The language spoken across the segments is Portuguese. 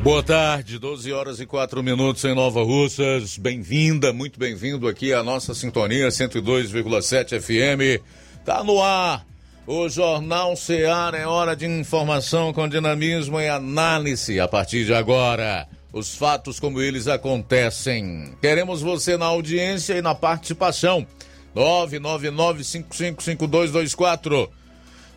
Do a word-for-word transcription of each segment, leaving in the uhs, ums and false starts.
Boa tarde, doze horas e quatro minutos em Nova Russas. Bem-vinda, muito bem-vindo aqui à nossa sintonia cento e dois vírgula sete F M. Tá no ar o Jornal Ceará, é hora de informação com dinamismo e análise. A partir de agora, os fatos como eles acontecem. Queremos você na audiência e na participação. nove nove nove, cinco cinco cinco, dois dois quatro,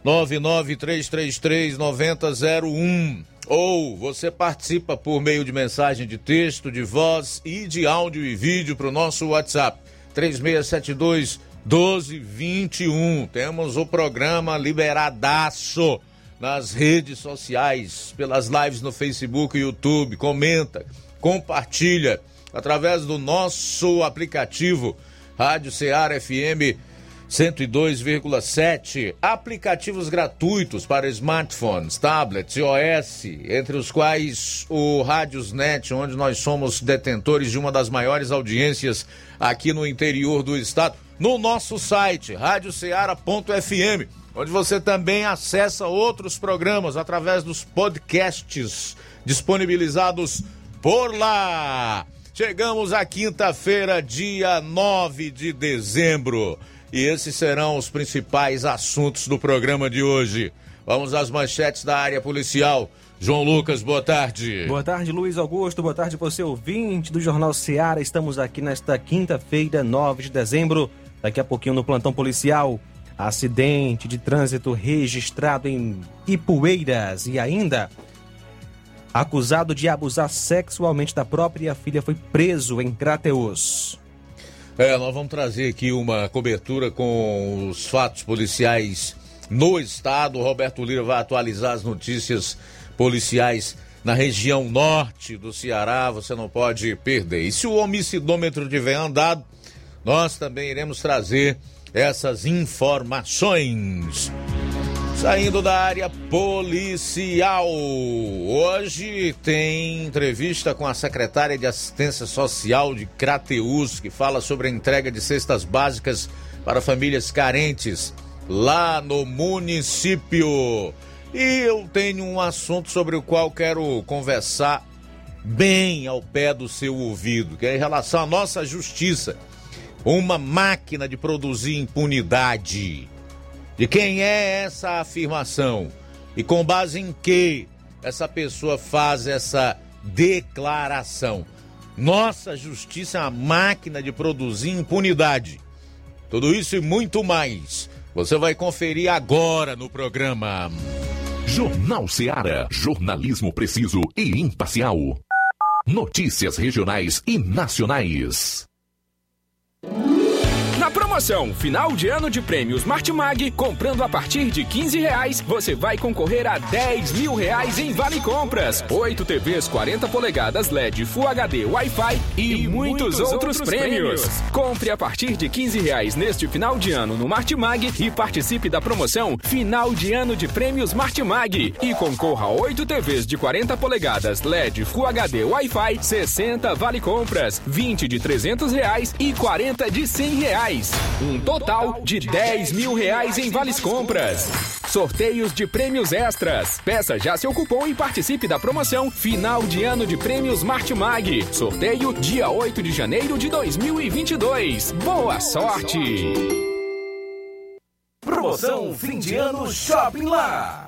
nove nove três três três, nove zero zero um. Ou você participa por meio de mensagem de texto, de voz e de áudio e vídeo para o nosso WhatsApp, três seis sete dois, um dois dois um. Temos o programa liberadaço nas redes sociais, pelas lives no Facebook e YouTube. Comenta, compartilha através do nosso aplicativo Rádio Ceará F M cento e dois vírgula sete, aplicativos gratuitos para smartphones, tablets, iOS, entre os quais o Rádiosnet, onde nós somos detentores de uma das maiores audiências aqui no interior do estado, no nosso site, rádio ceara ponto F M, onde você também acessa outros programas através dos podcasts disponibilizados por lá. Chegamos à quinta-feira, dia nove de dezembro. E esses serão os principais assuntos do programa de hoje. Vamos às manchetes da área policial. João Lucas, boa tarde. Boa tarde, Luiz Augusto. Boa tarde, você ouvinte do Jornal Ceará. Estamos aqui nesta quinta-feira, nove de dezembro. Daqui a pouquinho no plantão policial, acidente de trânsito registrado em Ipueiras. E ainda, acusado de abusar sexualmente da própria filha foi preso em Crateús. É, nós vamos trazer aqui uma cobertura com os fatos policiais no estado. O Roberto Lira vai atualizar as notícias policiais na região norte do Ceará. Você não pode perder. E se o homicidômetro tiver andado, nós também iremos trazer essas informações. Saindo da área policial, hoje tem entrevista com a secretária de Assistência Social de Crateús, que fala sobre a entrega de cestas básicas para famílias carentes lá no município. E eu tenho um assunto sobre o qual quero conversar bem ao pé do seu ouvido, que é em relação à nossa justiça, uma máquina de produzir impunidade. De quem é essa afirmação? E com base em que essa pessoa faz essa declaração? Nossa justiça é uma máquina de produzir impunidade. Tudo isso e muito mais, você vai conferir agora no programa. Jornal Ceará, jornalismo preciso e imparcial. Notícias regionais e nacionais. Na promoção Final de Ano de Prêmios Martimag, comprando a partir de quinze reais, você vai concorrer a dez mil reais em Vale Compras, oito T Vs quarenta polegadas L E D Full H D Wi-Fi e, e muitos, muitos outros, outros prêmios. prêmios. Compre a partir de quinze reais neste final de ano no Martimag e participe da promoção Final de Ano de Prêmios Martimag e concorra a oito T Vs de quarenta polegadas L E D Full H D Wi-Fi, sessenta Vale Compras, vinte de trezentos reais e quarenta de cem reais. Um total de dez mil reais em vales compras. Sorteios de prêmios extras. Peça já seu cupom e participe da promoção Final de Ano de Prêmios Martimag. Sorteio dia oito de janeiro de dois mil e vinte e dois. Boa sorte! Promoção Fim de Ano Shopping Lá.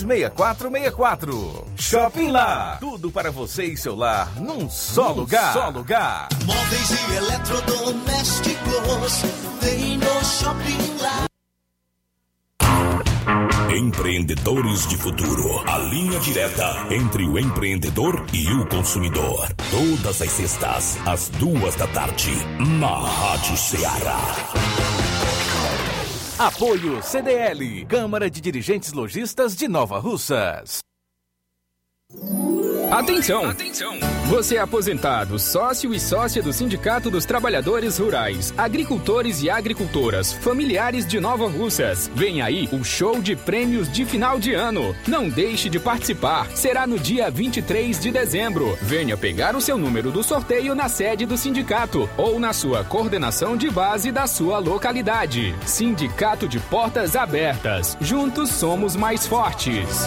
seis quatro seis quatro. Shopping Lá. Tudo para você e seu lar num só num lugar. Só lugar. Móveis e eletrodomésticos vem no Shopping Lá. Empreendedores de Futuro. A linha direta entre o empreendedor e o consumidor. Todas as sextas, às duas da tarde, na Rádio Ceará. Apoio C D L, Câmara de Dirigentes Lojistas de Nova Russas. Atenção! Atenção! Você é aposentado, sócio e sócia do Sindicato dos Trabalhadores Rurais, agricultores e agricultoras, familiares de Nova Russas. Vem aí o show de prêmios de final de ano. Não deixe de participar. Será no dia vinte e três de dezembro. Venha pegar o seu número do sorteio na sede do sindicato ou na sua coordenação de base da sua localidade. Sindicato de Portas Abertas. Juntos somos mais fortes.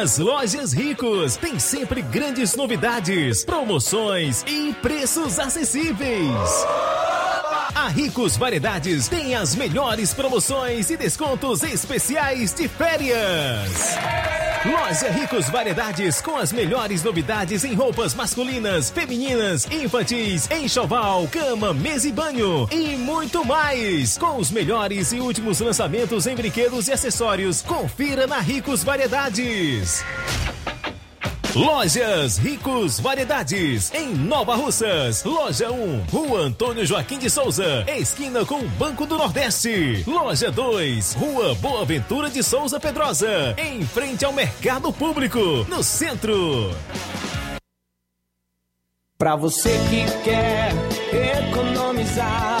As Lojas Ricos têm sempre grandes novidades, promoções e preços acessíveis. A Ricos Variedades tem as melhores promoções e descontos especiais de férias. Loja Ricos Variedades com as melhores novidades em roupas masculinas, femininas, infantis, enxoval, cama, mesa e banho e muito mais. Com os melhores e últimos lançamentos em brinquedos e acessórios, confira na Ricos Variedades. Lojas Ricos Variedades, em Nova Russas. Loja um, Rua Antônio Joaquim de Souza, esquina com o Banco do Nordeste. Loja dois, Rua Boa Ventura de Souza Pedrosa, em frente ao Mercado Público, no centro. Pra você que quer economizar.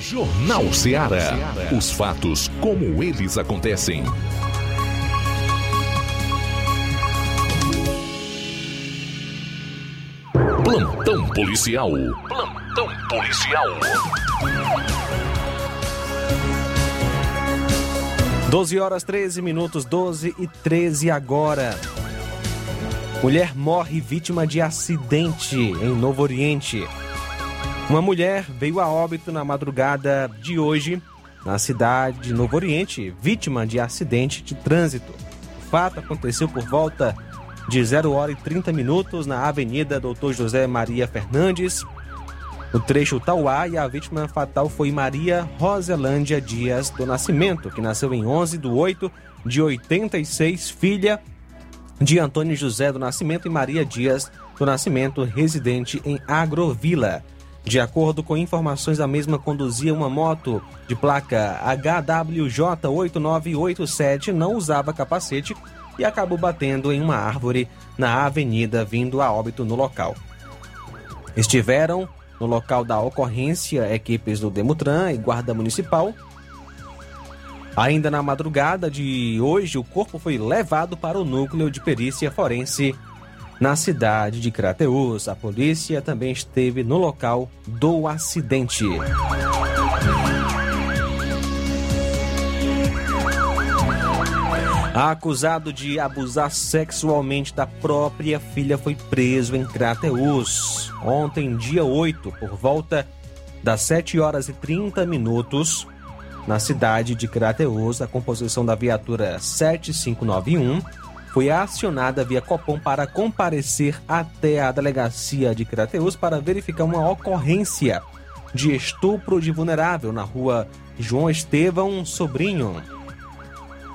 Jornal Ceará. Os fatos como eles acontecem. Plantão policial. Plantão policial. doze horas treze minutos, doze e treze agora. Mulher morre vítima de acidente em Novo Oriente. Uma mulher veio a óbito na madrugada de hoje, na cidade de Novo Oriente, vítima de acidente de trânsito. O fato aconteceu por volta de zero horas e trinta minutos na Avenida doutor José Maria Fernandes, no trecho Tauá, e a vítima fatal foi Maria Roselândia Dias do Nascimento, que nasceu em onze de oito de oitenta e seis, filha de Antônio José do Nascimento e Maria Dias do Nascimento, residente em Agrovila. De acordo com informações, a mesma conduzia uma moto de placa H W J oito nove oito sete, não usava capacete e acabou batendo em uma árvore na avenida, vindo a óbito no local. Estiveram no local da ocorrência equipes do Demutran e Guarda Municipal. Ainda na madrugada de hoje, o corpo foi levado para o núcleo de perícia forense na cidade de Crateús. A polícia também esteve no local do acidente. Acusado de abusar sexualmente da própria filha, foi preso em Crateús. Ontem, dia oito, por volta das sete horas e trinta minutos, na cidade de Crateús, a composição da viatura sete cinco nove um foi acionada via Copom para comparecer até a delegacia de Crateús para verificar uma ocorrência de estupro de vulnerável na rua João Estevão Sobrinho,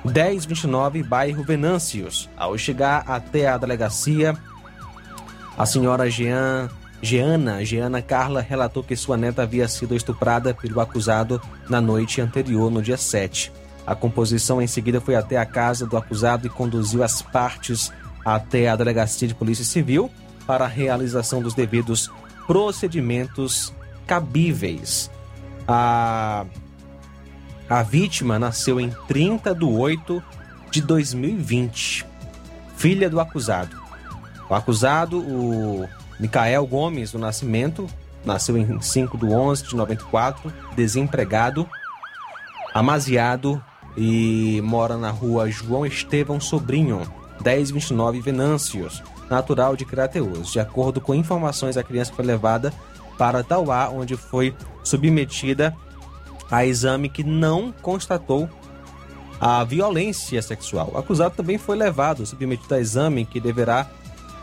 dez vinte e nove, bairro Venâncios. Ao chegar até a delegacia, a senhora Jean, Jeana, Jeana Carla relatou que sua neta havia sido estuprada pelo acusado na noite anterior, no dia sete. A composição em seguida foi até a casa do acusado e conduziu as partes até a delegacia de polícia civil para a realização dos devidos procedimentos cabíveis. A... A vítima nasceu em trinta de agosto de dois mil e vinte, filha do acusado. O acusado, o Micael Gomes do Nascimento, nasceu em cinco de noventa e quatro, desempregado, amasiado e mora na rua João Estevão Sobrinho, dez vinte e nove, Venâncios, natural de Crateús. De acordo com informações, a criança foi levada para Tauá, onde foi submetida a exame que não constatou a violência sexual. O acusado também foi levado, submetido a exame que deverá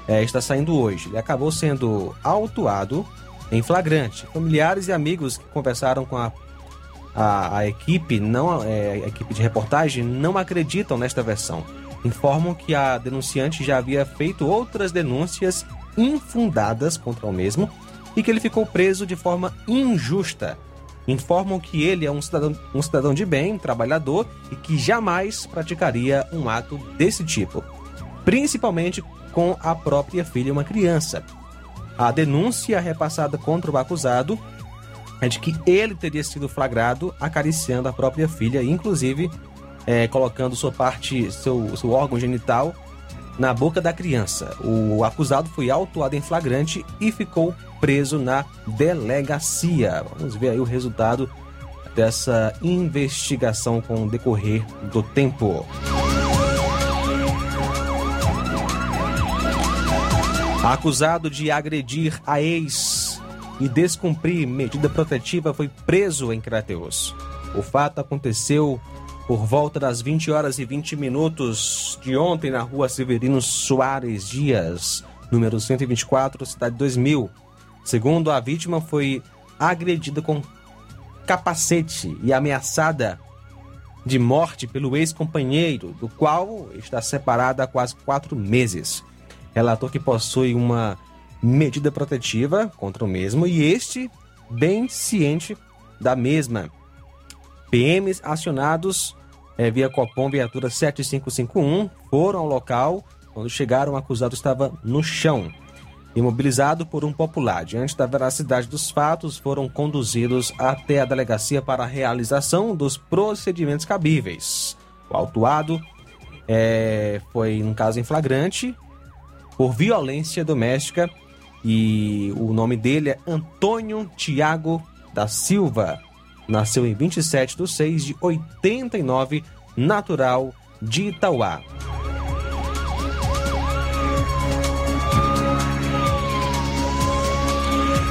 é, estar saindo hoje. Ele acabou sendo autuado em flagrante. Familiares e amigos que conversaram com a, a, a, equipe, não, é, a equipe de reportagem não acreditam nesta versão. Informam que a denunciante já havia feito outras denúncias infundadas contra o mesmo e que ele ficou preso de forma injusta. Informam que ele é um cidadão, um cidadão de bem, trabalhador, e que jamais praticaria um ato desse tipo, principalmente com a própria filha, uma criança. A denúncia repassada contra o acusado é de que ele teria sido flagrado acariciando a própria filha, inclusive é, colocando sua parte, seu, seu órgão genital na boca da criança. O acusado foi autuado em flagrante e ficou preso na delegacia. Vamos ver aí o resultado dessa investigação com o decorrer do tempo. Acusado de agredir a ex e descumprir medida protetiva foi preso em Crateús. O fato aconteceu por volta das vinte horas e vinte minutos de ontem na rua Severino Soares Dias, número cento e vinte e quatro, cidade dois mil. Segundo a vítima, foi agredida com capacete e ameaçada de morte pelo ex-companheiro, do qual está separada há quase quatro meses. Relatou que possui uma medida protetiva contra o mesmo e este, bem ciente da mesma. P Ms acionados É, via Copom, viatura sete cinco cinco um, foram ao local. Quando chegaram, o acusado estava no chão, imobilizado por um popular. Diante da veracidade dos fatos, foram conduzidos até a delegacia para a realização dos procedimentos cabíveis. O autuado é, foi, num caso em flagrante, por violência doméstica, e o nome dele é Antônio Tiago da Silva. Nasceu em vinte e sete de seis de oitenta e nove, natural de Itauá.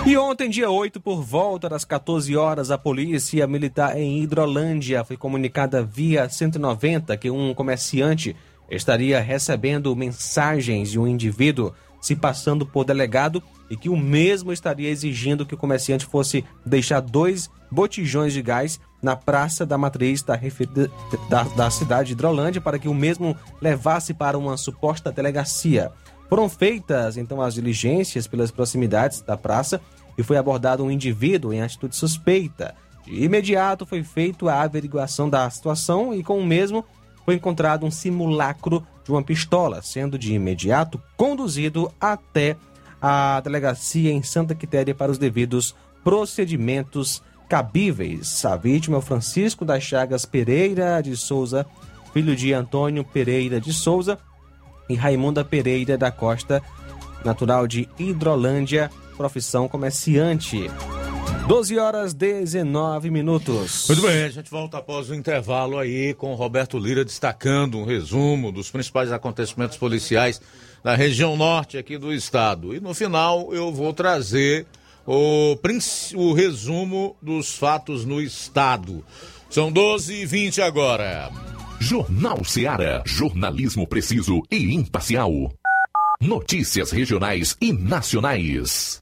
E ontem, dia oito, por volta das quatorze horas, a polícia militar em Hidrolândia foi comunicada via cento e noventa que um comerciante estaria recebendo mensagens de um indivíduo se passando por delegado e que o mesmo estaria exigindo que o comerciante fosse deixar dois botijões de gás na Praça da Matriz da, referida, da, da cidade de Hidrolândia para que o mesmo levasse para uma suposta delegacia. Foram feitas, então, as diligências pelas proximidades da praça e foi abordado um indivíduo em atitude suspeita. De imediato foi feita a averiguação da situação e, com o mesmo, foi encontrado um simulacro de uma pistola, sendo de imediato conduzido até a delegacia em Santa Quitéria para os devidos procedimentos cabíveis. A vítima é o Francisco das Chagas Pereira de Souza, filho de Antônio Pereira de Souza e Raimunda Pereira da Costa, natural de Hidrolândia, profissão comerciante. doze horas dezenove minutos. Muito bem, a gente volta após o intervalo aí com o Roberto Lira destacando um resumo dos principais acontecimentos policiais na região norte aqui do estado. E no final eu vou trazer o, princ... o resumo dos fatos no estado. São doze e vinte agora. Jornal Ceará. Jornalismo preciso e imparcial. Notícias regionais e nacionais.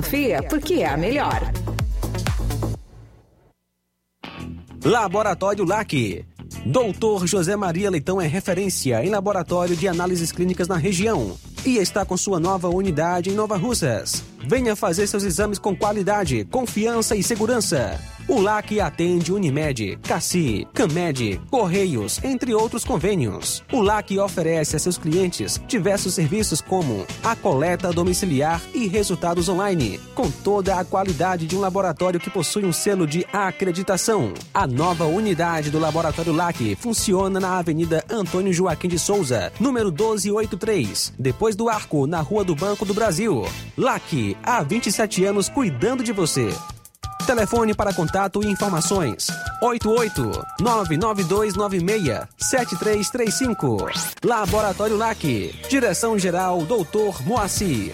Confia, porque é a melhor. Laboratório LAC. doutor José Maria Leitão é referência em laboratório de análises clínicas na região e está com sua nova unidade em Nova Russas. Venha fazer seus exames com qualidade, confiança e segurança. O LAC atende Unimed, Cassi, Camed, Correios, entre outros convênios. O LAC oferece a seus clientes diversos serviços como a coleta domiciliar e resultados online, com toda a qualidade de um laboratório que possui um selo de acreditação. A nova unidade do Laboratório LAC funciona na Avenida Antônio Joaquim de Souza, número doze oitenta e três, depois do Arco, na Rua do Banco do Brasil. LAC, há vinte e sete anos cuidando de você. Telefone para contato e informações oito oito nove nove dois nove seis sete três três cinco. Laboratório LAC. Direção-geral doutor Moacir.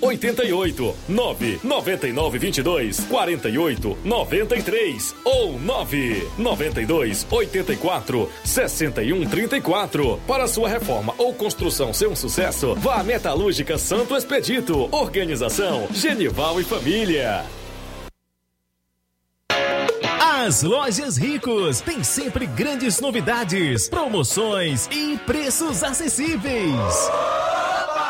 oito oito nove nove nove nove dois dois quatro oito nove três ou nove nove dois oito quatro seis um três quatro. Para sua reforma ou construção ser um sucesso, vá à Metalúrgica Santo Expedito. Organização Genival e Família. As Lojas Ricos têm sempre grandes novidades, promoções e preços acessíveis.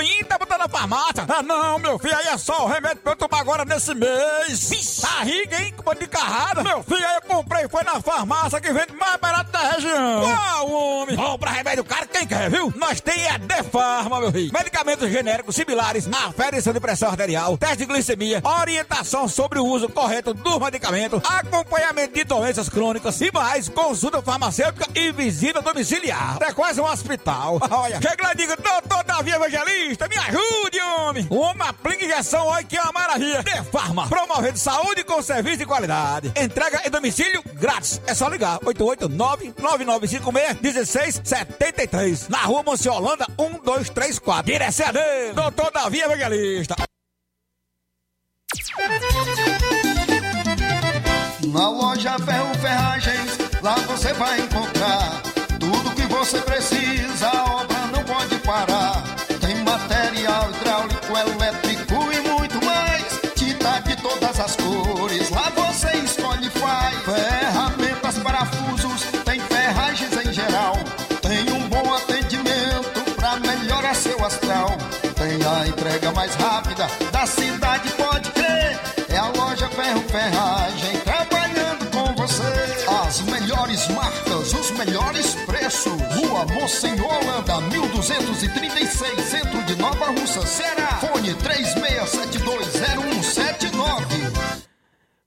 indo, tá botando na farmácia. Ah, não, meu filho, aí é só o remédio pra eu tomar agora nesse mês. Vixe. Tá rica, hein, com uma de carrada. Meu filho, aí eu comprei, foi na farmácia que vende mais barato da região. Uau! matar o homem. Compra remédio caro quem quer, viu? Nós tem a Defarma, meu filho. Medicamentos genéricos similares, aferição de pressão arterial, teste de glicemia, orientação sobre o uso correto do medicamento, acompanhamento de doenças crônicas e mais, consulta farmacêutica e visita domiciliar. É quase um hospital. Olha, chega lá e diga, doutor Davi Evangelista, me ajude, homem. O homem aplica injeção, olha que é uma maravilha. Defarma, promovendo saúde com serviço de qualidade. Entrega em domicílio grátis. É só ligar, oito oito nove, nove nove cinco seis, um seis sete três. Na rua Monsenhor Holanda, um dois três quatro. Direce a Deus, doutor Davi Evangelista. Na loja Ferro Ferragens, lá você vai encontrar tudo que você precisa, a obra não pode parar. Tem material hidráulico, elétrico e muito mais, tinta de todas as cores, lá você escolhe e faz. Ferramentas, parafusos, tem ferragens em geral, tem um bom atendimento pra melhorar seu astral. Tem a entrega mais rápida da cidade, pode crer, é a loja Ferro Ferragem. As melhores marcas, os melhores preços. Rua Monsenhor Holanda, mil duzentos e trinta e seis, centro de Nova Russa, Ceará. Fone três seis sete dois zero um sete nove.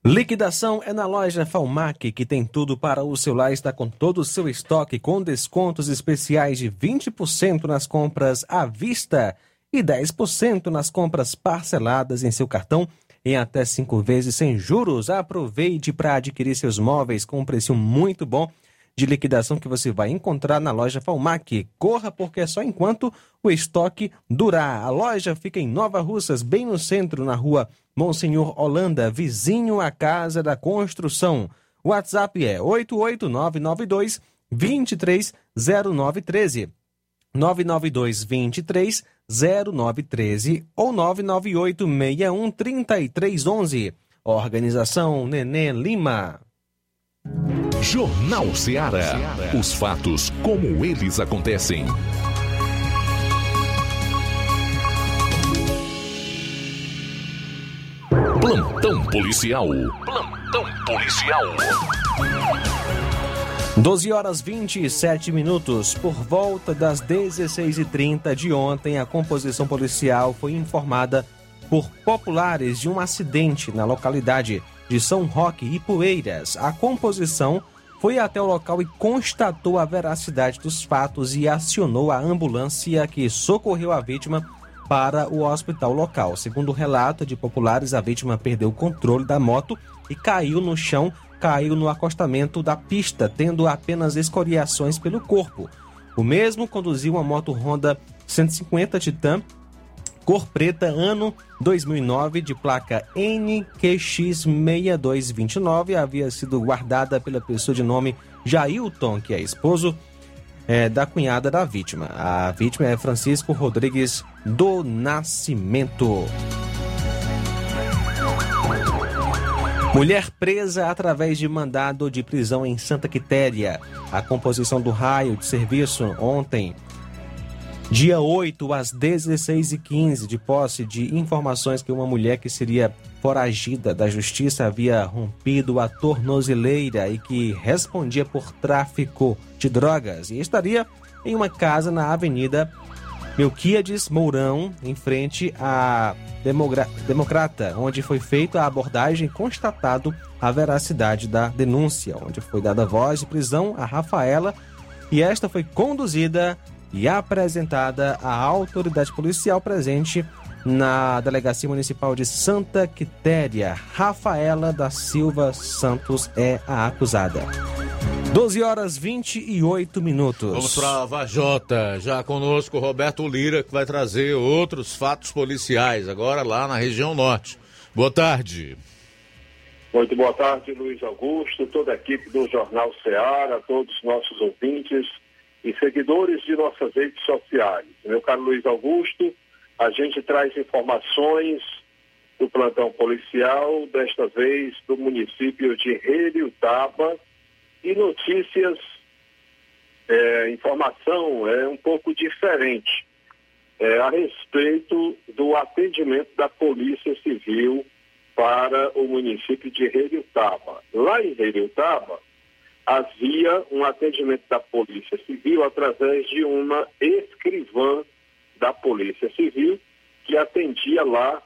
Liquidação é na loja Falmac, que tem tudo para o seu lar, está com todo o seu estoque, com descontos especiais de vinte por cento nas compras à vista e dez por cento nas compras parceladas em seu cartão, em até cinco vezes sem juros. Aproveite para adquirir seus móveis com um preço muito bom de liquidação que você vai encontrar na loja Falmac. Corra, porque é só enquanto o estoque durar. A loja fica em Nova Russas, bem no centro, na rua Monsenhor Holanda, vizinho à Casa da Construção. O WhatsApp é oito oito nove nove dois, dois três zero nove um três, nove nove dois, dois três zero nove um três ou nove nove oito, seis um, três três um um. Organização Nenê Lima. Jornal Ceará. Os fatos como eles acontecem. Plantão policial. Plantão policial. doze horas e vinte e sete minutos. Por volta das dezesseis e trinta de ontem, a composição policial foi informada por populares de um acidente na localidade de São Roque, Ipueiras. A composição foi até o local e constatou a veracidade dos fatos e acionou a ambulância que socorreu a vítima para o hospital local. Segundo o relato de populares, a vítima perdeu o controle da moto e caiu no chão. Caiu no acostamento da pista, tendo apenas escoriações pelo corpo. O mesmo conduziu uma moto Honda cento e cinquenta Titan, cor preta, ano dois mil e nove, de placa N Q X seis dois dois nove. Havia sido guardada pela pessoa de nome Jailton, que é esposo é, da cunhada da vítima. A vítima é Francisco Rodrigues do Nascimento. Mulher presa através de mandado de prisão em Santa Quitéria. A composição do raio de serviço ontem, dia oito, às dezesseis e quinze, de posse de informações que uma mulher que seria foragida da justiça havia rompido a tornozeleira e que respondia por tráfico de drogas e estaria em uma casa na avenida Melquíades Mourão, em frente à Demogra- Democrata, onde foi feita a abordagem e constatado a veracidade da denúncia, onde foi dada voz de prisão a Rafaela e esta foi conduzida e apresentada à autoridade policial presente na Delegacia Municipal de Santa Quitéria. Rafaela da Silva Santos é a acusada. doze horas e vinte e oito minutos. Vamos para a Varjota, já conosco o Roberto Lira, que vai trazer outros fatos policiais, agora lá na região norte. Boa tarde. Muito boa tarde, Luiz Augusto, toda a equipe do Jornal Ceará, todos os nossos ouvintes e seguidores de nossas redes sociais. Meu caro Luiz Augusto, a gente traz informações do plantão policial, desta vez do município de Heliotaba, e notícias, é, informação é um pouco diferente é, a respeito do atendimento da Polícia Civil para o município de Reriutaba. Lá em Reriutaba, havia um atendimento da Polícia Civil através de uma escrivã da Polícia Civil que atendia lá.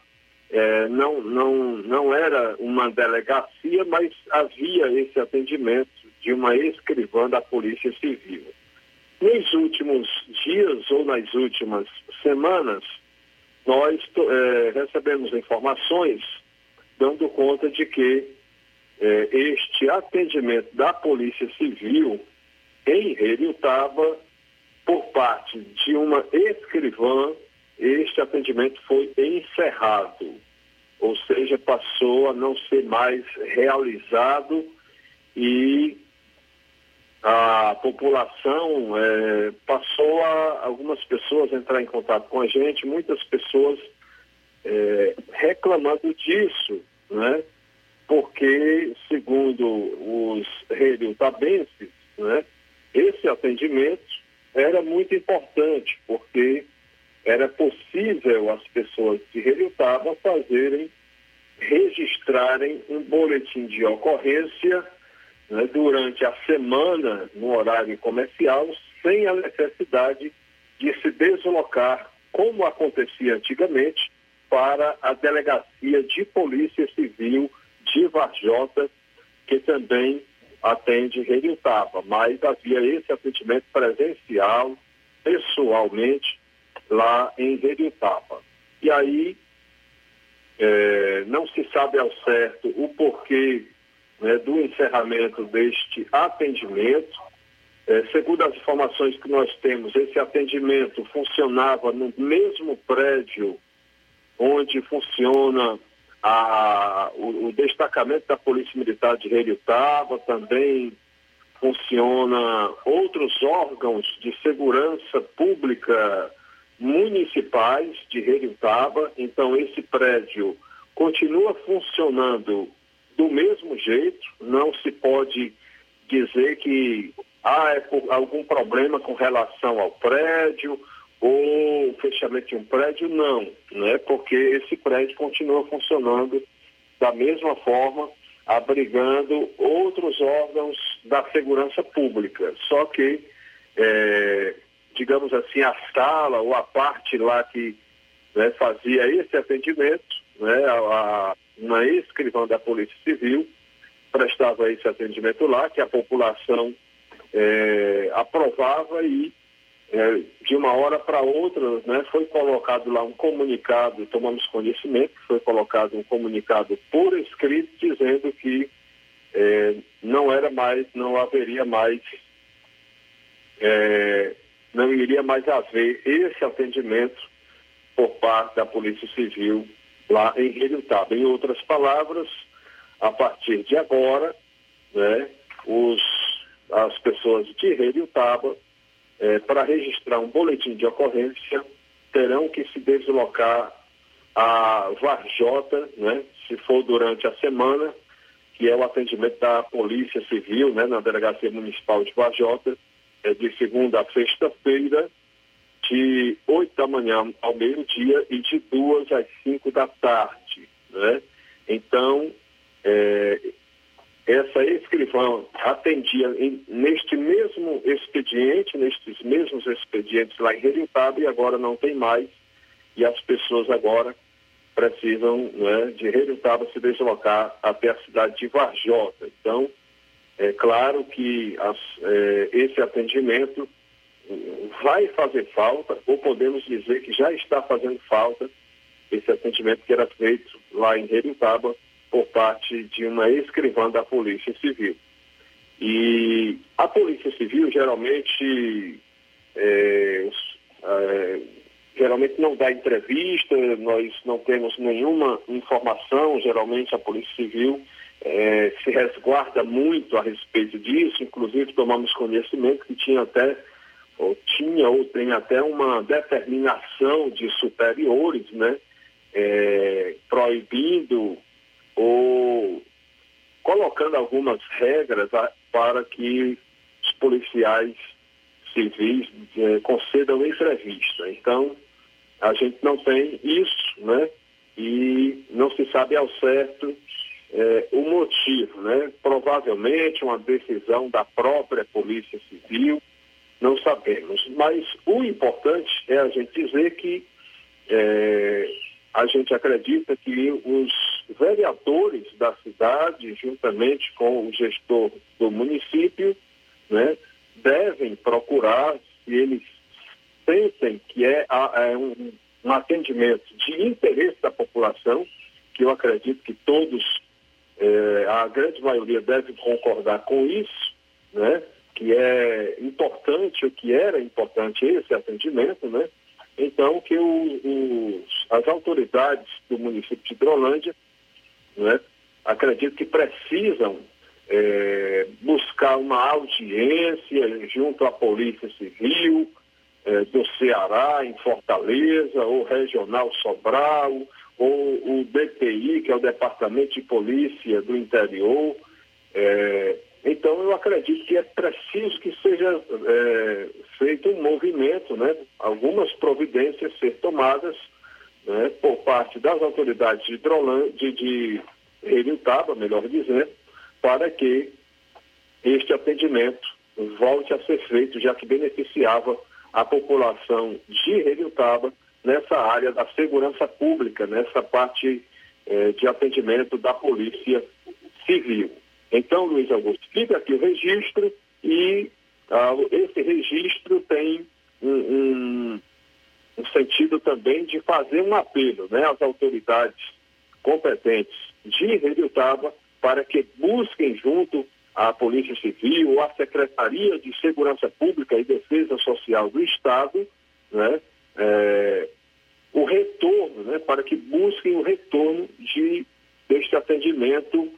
É, não, não, não era uma delegacia, mas havia esse atendimento de uma escrivã da Polícia Civil. Nos últimos dias ou nas últimas semanas, nós é, recebemos informações dando conta de que é, este atendimento da Polícia Civil em Heliotaba, por parte de uma escrivã, este atendimento foi encerrado, ou seja, passou a não ser mais realizado e a população é, passou a algumas pessoas a entrar em contato com a gente, muitas pessoas é, reclamando disso, né? Porque, segundo os heliutabenses, né, esse atendimento era muito importante, porque era possível as pessoas de Heliotaba fazerem, registrarem um boletim de ocorrência, né, durante a semana, no horário comercial, sem a necessidade de se deslocar, como acontecia antigamente, para a Delegacia de Polícia Civil de Varjota, que também atende Heliotaba. Mas havia esse atendimento presencial, pessoalmente, lá em Heliotaba. E aí, é, não se sabe ao certo o porquê, né, do encerramento deste atendimento. É, segundo as informações que nós temos, esse atendimento funcionava no mesmo prédio onde funciona a, o, o destacamento da Polícia Militar de Heliotaba, também funciona outros órgãos de segurança pública municipais de Heliotaba. Então esse prédio continua funcionando do mesmo jeito, não se pode dizer que há ah, é algum problema com relação ao prédio ou fechamento de um prédio, não, né? Porque esse prédio continua funcionando da mesma forma, abrigando outros órgãos da segurança pública, só que é... digamos assim, a sala ou a parte lá que, né, fazia esse atendimento, né, a, a, uma escrivã da Polícia Civil prestava esse atendimento lá, que a população é, aprovava e, é, de uma hora para outra, né, foi colocado lá um comunicado, tomamos conhecimento, foi colocado um comunicado por escrito dizendo que é, não era mais, não haveria mais... É, não iria mais haver esse atendimento por parte da Polícia Civil lá em Heliotaba. Em outras palavras, a partir de agora, né, os, as pessoas de Heliotaba, é, para registrar um boletim de ocorrência, terão que se deslocar a Varjota, né, se for durante a semana, que é o atendimento da Polícia Civil, né, na Delegacia Municipal de Varjota, de segunda a sexta-feira, de oito da manhã ao meio-dia e de duas às cinco da tarde, né? Então, é, essa escrivã atendia em, neste mesmo expediente, nestes mesmos expedientes lá em Heliotaba, e agora não tem mais, e as pessoas agora precisam, né, de Heliotaba se deslocar até a cidade de Varjota. Então, é claro que as, é, esse atendimento vai fazer falta, ou podemos dizer que já está fazendo falta, esse atendimento que era feito lá em Heliotaba por parte de uma escrivã da Polícia Civil. E a Polícia Civil geralmente, é, é, geralmente não dá entrevista, nós não temos nenhuma informação, geralmente a Polícia Civil... É, se resguarda muito a respeito disso. Inclusive tomamos conhecimento que tinha até, ou tinha ou tem até uma determinação de superiores, né, é, proibindo ou colocando algumas regras a, para que os policiais civis é, concedam entrevista. Então a gente não tem isso, né, e não se sabe ao certo é, o motivo, né? Provavelmente uma decisão da própria Polícia Civil, não sabemos. Mas o importante é a gente dizer que é, a gente acredita que os vereadores da cidade, juntamente com o gestor do município, né, devem procurar, se eles pensem que é, é um, um atendimento de interesse da população, que eu acredito que todos, é, a grande maioria deve concordar com isso, né, que é importante, o que era importante esse atendimento, né? Então, que o, o, as autoridades do município de Hidrolândia, né, acredito que precisam é, buscar uma audiência junto à Polícia Civil é, do Ceará, em Fortaleza, ou Regional Sobral, ou o D P I, que é o Departamento de Polícia do Interior. É, Então, eu acredito que é preciso que seja é, feito um movimento, né? Algumas providências ser tomadas, né, por parte das autoridades de Hidrolândia, de Heliotaba, melhor dizendo, para que este atendimento volte a ser feito, já que beneficiava a população de Heliotaba nessa área da segurança pública, nessa parte é, de atendimento da Polícia Civil. Então, Luiz Augusto, fica aqui o registro e ah, esse registro tem um, um, um sentido também de fazer um apelo, né, às autoridades competentes de Reriutaba para que busquem junto à Polícia Civil ou à Secretaria de Segurança Pública e Defesa Social do Estado, né, é, o retorno, né, para que busquem o retorno de, deste atendimento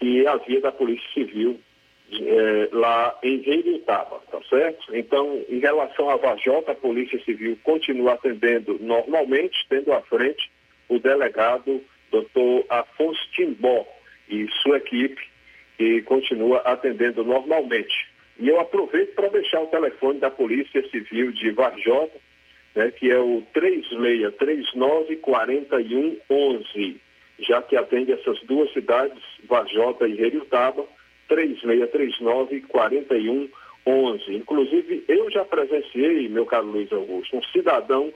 que havia da Polícia Civil é, lá em Heliotaba, tá certo? Então, em relação à Varjota, a Polícia Civil continua atendendo normalmente, tendo à frente o delegado doutor Afonso Timbó e sua equipe, que continua atendendo normalmente. E eu aproveito para deixar o telefone da Polícia Civil de Varjota, né, que é o três seis três nove quatro um um um. Já que atende essas duas cidades, Varjota e Heliotaba, três seis três nove quatro um um um. Inclusive, eu já presenciei, meu caro Luiz Augusto, um cidadão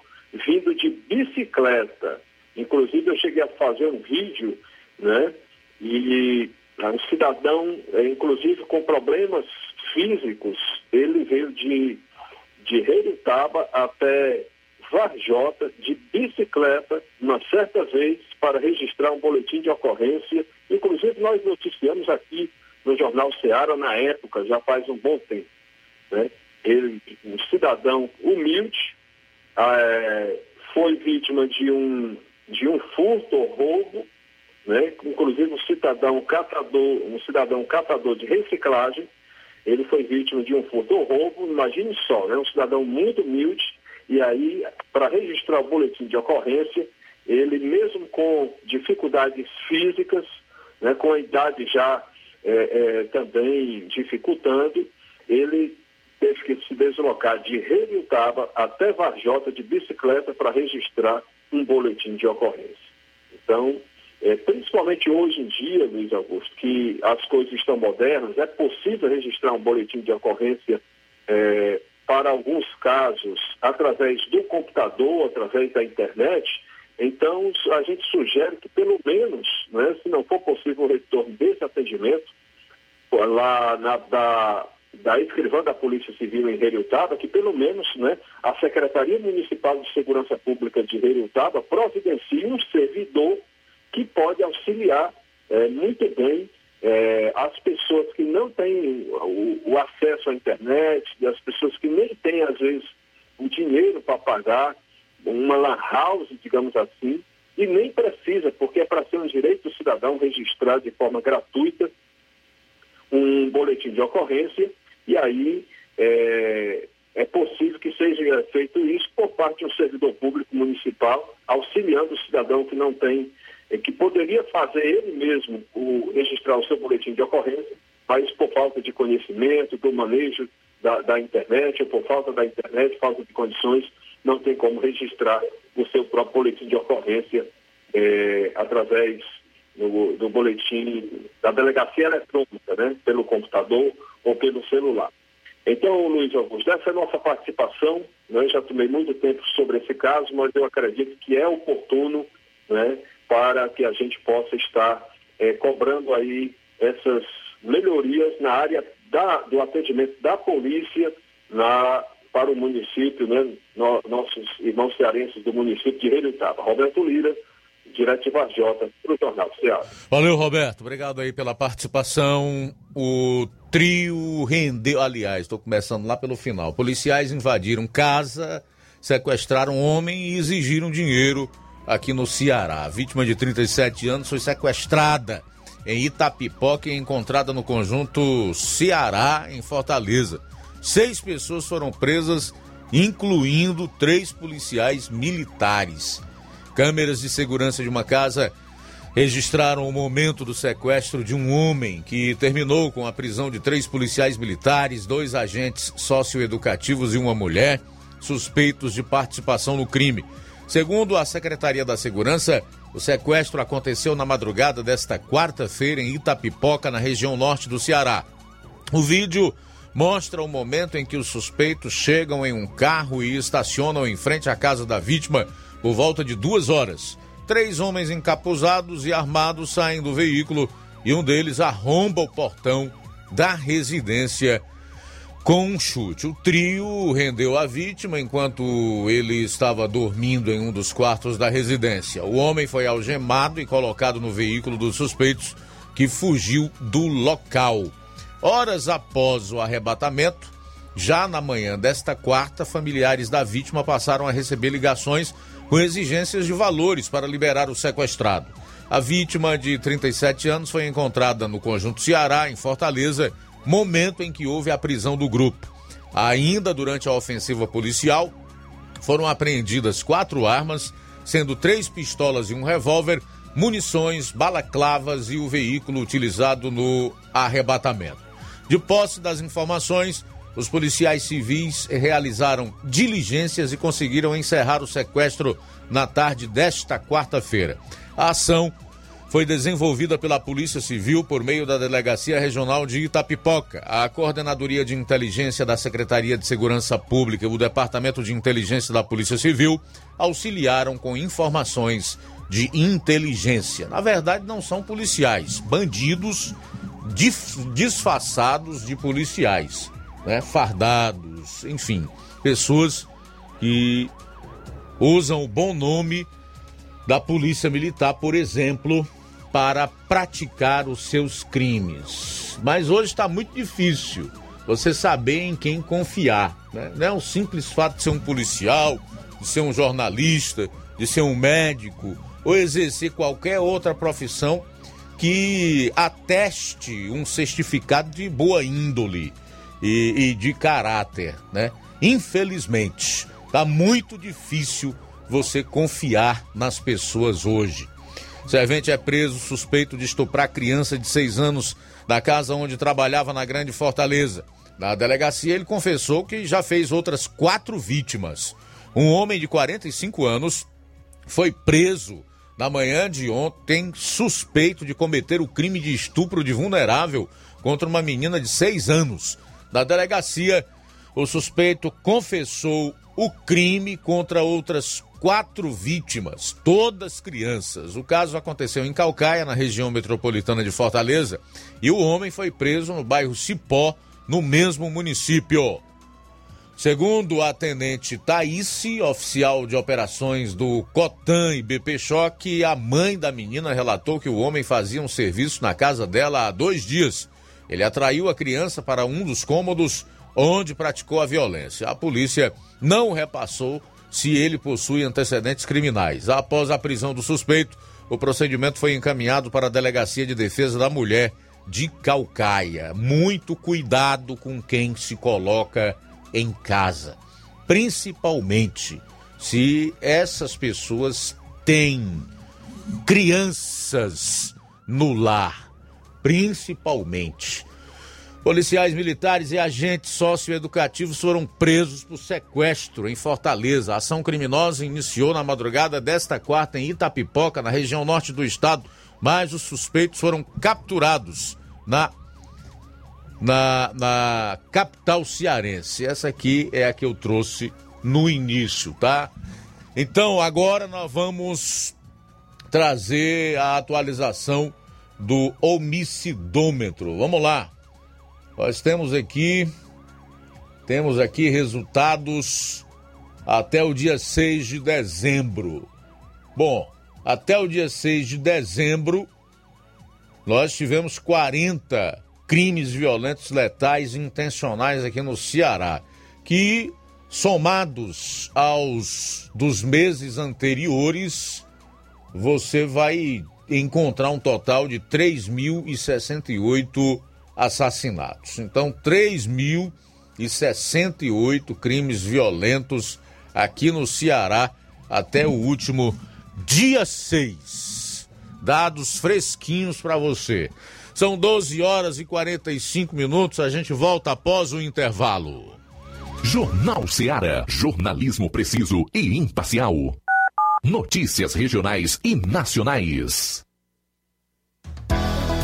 vindo de bicicleta. Inclusive, eu cheguei a fazer um vídeo, né? E um cidadão, inclusive com problemas físicos, ele veio de, de Heliotaba até Varjota de bicicleta, uma certa vez, para registrar um boletim de ocorrência. Inclusive, nós noticiamos aqui no Jornal Ceará, na época, já faz um bom tempo, né? Ele, um cidadão humilde, é, foi vítima de um, de um furto ou roubo, né? Inclusive, um cidadão catador, um cidadão catador de reciclagem, ele foi vítima de um furto ou roubo, imagine só, né? Um cidadão muito humilde. E aí, para registrar o boletim de ocorrência, ele mesmo com dificuldades físicas, né, com a idade já é, é, também dificultando, ele teve que se deslocar de Heliotaba até Varjota de bicicleta para registrar um boletim de ocorrência. Então, é, principalmente hoje em dia, Luiz Augusto, que as coisas estão modernas, é possível registrar um boletim de ocorrência é, para alguns casos, através do computador, através da internet. Então, a gente sugere que, pelo menos, né, se não for possível o retorno desse atendimento, lá na, da, da escrivã da Polícia Civil em Heliotaba, que, pelo menos, né, a Secretaria Municipal de Segurança Pública de Heliotaba providencie um servidor que pode auxiliar é, muito bem É, as pessoas que não têm o, o acesso à internet, as pessoas que nem têm, às vezes, o dinheiro para pagar uma lan house, digamos assim, e nem precisa, porque é para ser um direito do cidadão registrar de forma gratuita um boletim de ocorrência, e aí é, é possível que seja feito isso por parte de um servidor público municipal, auxiliando o cidadão que não tem, que poderia fazer ele mesmo o, registrar o seu boletim de ocorrência, mas por falta de conhecimento, do manejo da, da internet, ou por falta da internet, falta de condições, não tem como registrar o seu próprio boletim de ocorrência é, através no, no boletim da delegacia eletrônica, né, pelo computador ou pelo celular. Então, Luiz Augusto, essa é a nossa participação, né, já tomei muito tempo sobre esse caso, mas eu acredito que é oportuno, né, para que a gente possa estar é, cobrando aí essas melhorias na área da, do atendimento da polícia na, para o município, né, no, nossos irmãos cearenses do município de Heliotaba. Roberto Lira, direto de Varjota, para o Jornal Ceará. Valeu, Roberto. Obrigado aí pela participação. O trio rendeu, aliás, estou começando lá pelo final. Policiais invadiram casa, sequestraram homem e exigiram dinheiro aqui no Ceará. A vítima de trinta e sete anos foi sequestrada em Itapipoca e encontrada no conjunto Ceará, em Fortaleza. Seis pessoas foram presas, incluindo três policiais militares. Câmeras de segurança de uma casa registraram o momento do sequestro de um homem que terminou com a prisão de três policiais militares, dois agentes socioeducativos e uma mulher suspeitos de participação no crime. Segundo a Secretaria da Segurança, o sequestro aconteceu na madrugada desta quarta-feira em Itapipoca, na região norte do Ceará. O vídeo mostra o momento em que os suspeitos chegam em um carro e estacionam em frente à casa da vítima por volta de duas horas. Três homens encapuzados e armados saem do veículo e um deles arromba o portão da residência com um chute. O trio rendeu a vítima enquanto ele estava dormindo em um dos quartos da residência. O homem foi algemado e colocado no veículo dos suspeitos, que fugiu do local. Horas após o arrebatamento, já na manhã desta quarta, familiares da vítima passaram a receber ligações com exigências de valores para liberar o sequestrado. A vítima, de trinta e sete anos, foi encontrada no conjunto Ceará, em Fortaleza, momento em que houve a prisão do grupo. Ainda durante a ofensiva policial, foram apreendidas quatro armas, sendo três pistolas e um revólver, munições, balaclavas e o veículo utilizado no arrebatamento. De posse das informações, os policiais civis realizaram diligências e conseguiram encerrar o sequestro na tarde desta quarta-feira. A ação foi desenvolvida pela Polícia Civil por meio da Delegacia Regional de Itapipoca, a Coordenadoria de Inteligência da Secretaria de Segurança Pública e o Departamento de Inteligência da Polícia Civil auxiliaram com informações de inteligência. Na verdade, não são policiais, bandidos dif- disfarçados de policiais. Né, fardados, enfim, pessoas que usam o bom nome da polícia militar, por exemplo, para praticar os seus crimes. Mas hoje está muito difícil você saber em quem confiar, né? Não é um simples fato de ser um policial, de ser um jornalista, de ser um médico ou exercer qualquer outra profissão que ateste um certificado de boa índole E, e de caráter, né? Infelizmente, tá muito difícil você confiar nas pessoas hoje. Servente é preso suspeito de estuprar criança de seis anos da casa onde trabalhava na Grande Fortaleza. Na delegacia, ele confessou que já fez outras quatro vítimas. Um homem de quarenta e cinco anos foi preso na manhã de ontem, suspeito de cometer o crime de estupro de vulnerável contra uma menina de seis anos. Na delegacia, o suspeito confessou o crime contra outras quatro vítimas, todas crianças. O caso aconteceu em Caucaia, na região metropolitana de Fortaleza, e o homem foi preso no bairro Cipó, no mesmo município. Segundo a tenente Thaís, oficial de operações do Cotan e B P Choque, a mãe da menina relatou que o homem fazia um serviço na casa dela há dois dias. Ele atraiu a criança para um dos cômodos onde praticou a violência. A polícia não repassou se ele possui antecedentes criminais. Após a prisão do suspeito, o procedimento foi encaminhado para a Delegacia de Defesa da Mulher de Caucaia. Muito cuidado com quem se coloca em casa, principalmente se essas pessoas têm crianças no lar. Principalmente. Policiais militares e agentes socioeducativos foram presos por sequestro em Fortaleza. A ação criminosa iniciou na madrugada desta quarta em Itapipoca, na região norte do estado, mas os suspeitos foram capturados na, na, na capital cearense. Essa aqui é a que eu trouxe no início, tá? Então, agora nós vamos trazer a atualização do homicidômetro. Vamos lá. Nós temos aqui, temos aqui resultados até o dia seis de dezembro. Bom, até o dia seis de dezembro, nós tivemos quarenta crimes violentos letais intencionais aqui no Ceará, que, somados aos dos meses anteriores, você vai encontrar um total de três mil e sessenta e oito assassinatos. Então, três mil e sessenta e oito crimes violentos aqui no Ceará até o último dia seis. Dados fresquinhos para você. São doze horas e quarenta e cinco minutos. A gente volta após o intervalo. Jornal Ceará. Jornalismo preciso e imparcial. Notícias regionais e nacionais.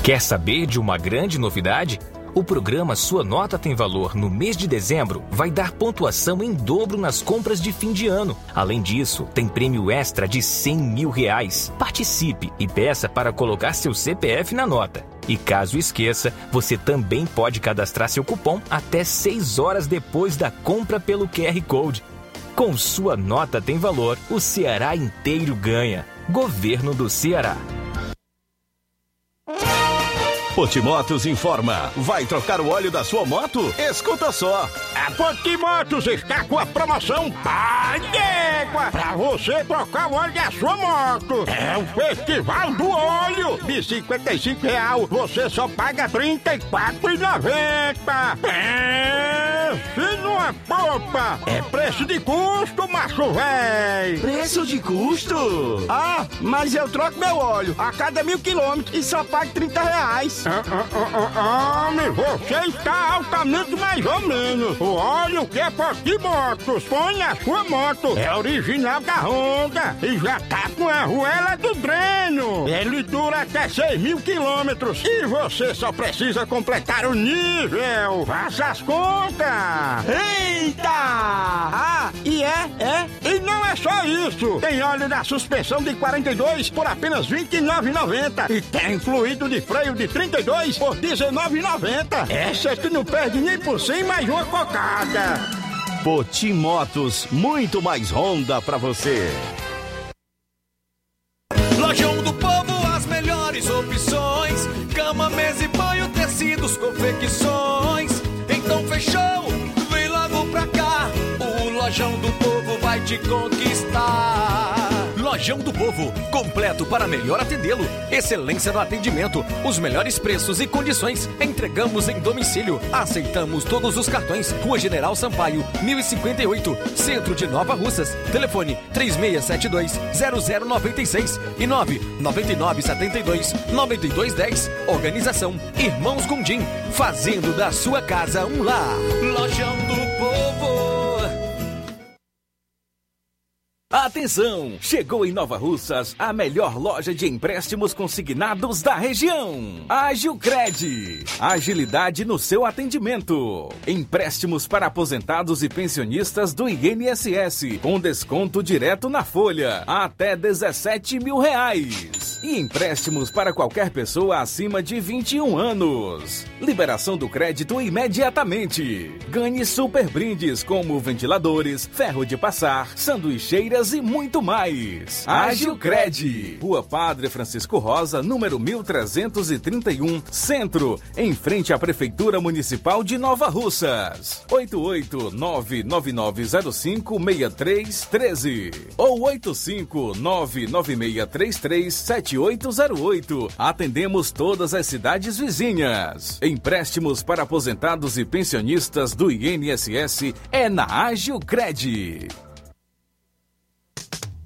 Quer saber de uma grande novidade? O programa Sua Nota Tem Valor, no mês de dezembro, vai dar pontuação em dobro nas compras de fim de ano. Além disso, tem prêmio extra de cem mil reais. Participe e peça para colocar seu C P F na nota. E caso esqueça, você também pode cadastrar seu cupom até seis horas depois da compra pelo Q R Code. Com Sua Nota Tem Valor, o Ceará inteiro ganha. Governo do Ceará. Potimotos informa, vai trocar o óleo da sua moto? Escuta só! A Potimotos está com a promoção Paiégua para você trocar o óleo da sua moto. É o Festival do Óleo. De cinquenta e cinco reais, você só paga trinta e quatro reais e noventa centavos. Pense numa popa! É preço de custo, macho véi! Preço de custo? Ah, mas eu troco meu óleo a cada mil quilômetros e só pago trinta reais. Ah, ah, ah, ah, homem, você está altamente mais ou menos. O óleo que é Potimotos põe na sua moto é original da Honda e já tá com a arruela do dreno. Ele dura até seis mil quilômetros e você só precisa completar o nível. Faça as contas. Eita! Ah, e é, é, e não é só isso. Tem óleo da suspensão de quarenta e dois por apenas vinte e nove reais e noventa centavos e tem fluido de freio de trinta e dois por dezenove reais e noventa centavos. Essa tu não perde nem por cem mais uma cocada. Potimotos, muito mais Honda pra você. Lojão do Povo, as melhores opções. Cama, mesa e banho, tecidos, confecções. Então fechou, vem logo pra cá. O Lojão do Povo vai te conquistar. Lojão do Povo, completo para melhor atendê-lo. Excelência no atendimento, os melhores preços e condições. Entregamos em domicílio, aceitamos todos os cartões. Rua General Sampaio, mil e cinquenta e oito, Centro de Nova Russas. Telefone três seis sete dois, zero zero nove seis e nove nove nove sete dois, nove dois um zero. Organização Irmãos Gondim, fazendo da sua casa um lar. Lojão do Povo. Atenção! Chegou em Nova Russas a melhor loja de empréstimos consignados da região. Agilcred. Agilidade no seu atendimento. Empréstimos para aposentados e pensionistas do I N S S, com desconto direto na folha, até dezessete mil reais. E empréstimos para qualquer pessoa acima de vinte e um anos. Liberação do crédito imediatamente. Ganhe super brindes como ventiladores, ferro de passar, sanduicheiras e muito mais. Agilcred, Rua Padre Francisco Rosa, número mil trezentos e trinta e um, Centro, em frente à Prefeitura Municipal de Nova Russas. oito oito nove nove nove zero cinco seis três um três ou oito cinco nove nove seis três três sete oito zero oito. Atendemos todas as cidades vizinhas. Empréstimos para aposentados e pensionistas do I N S S é na Agilcred.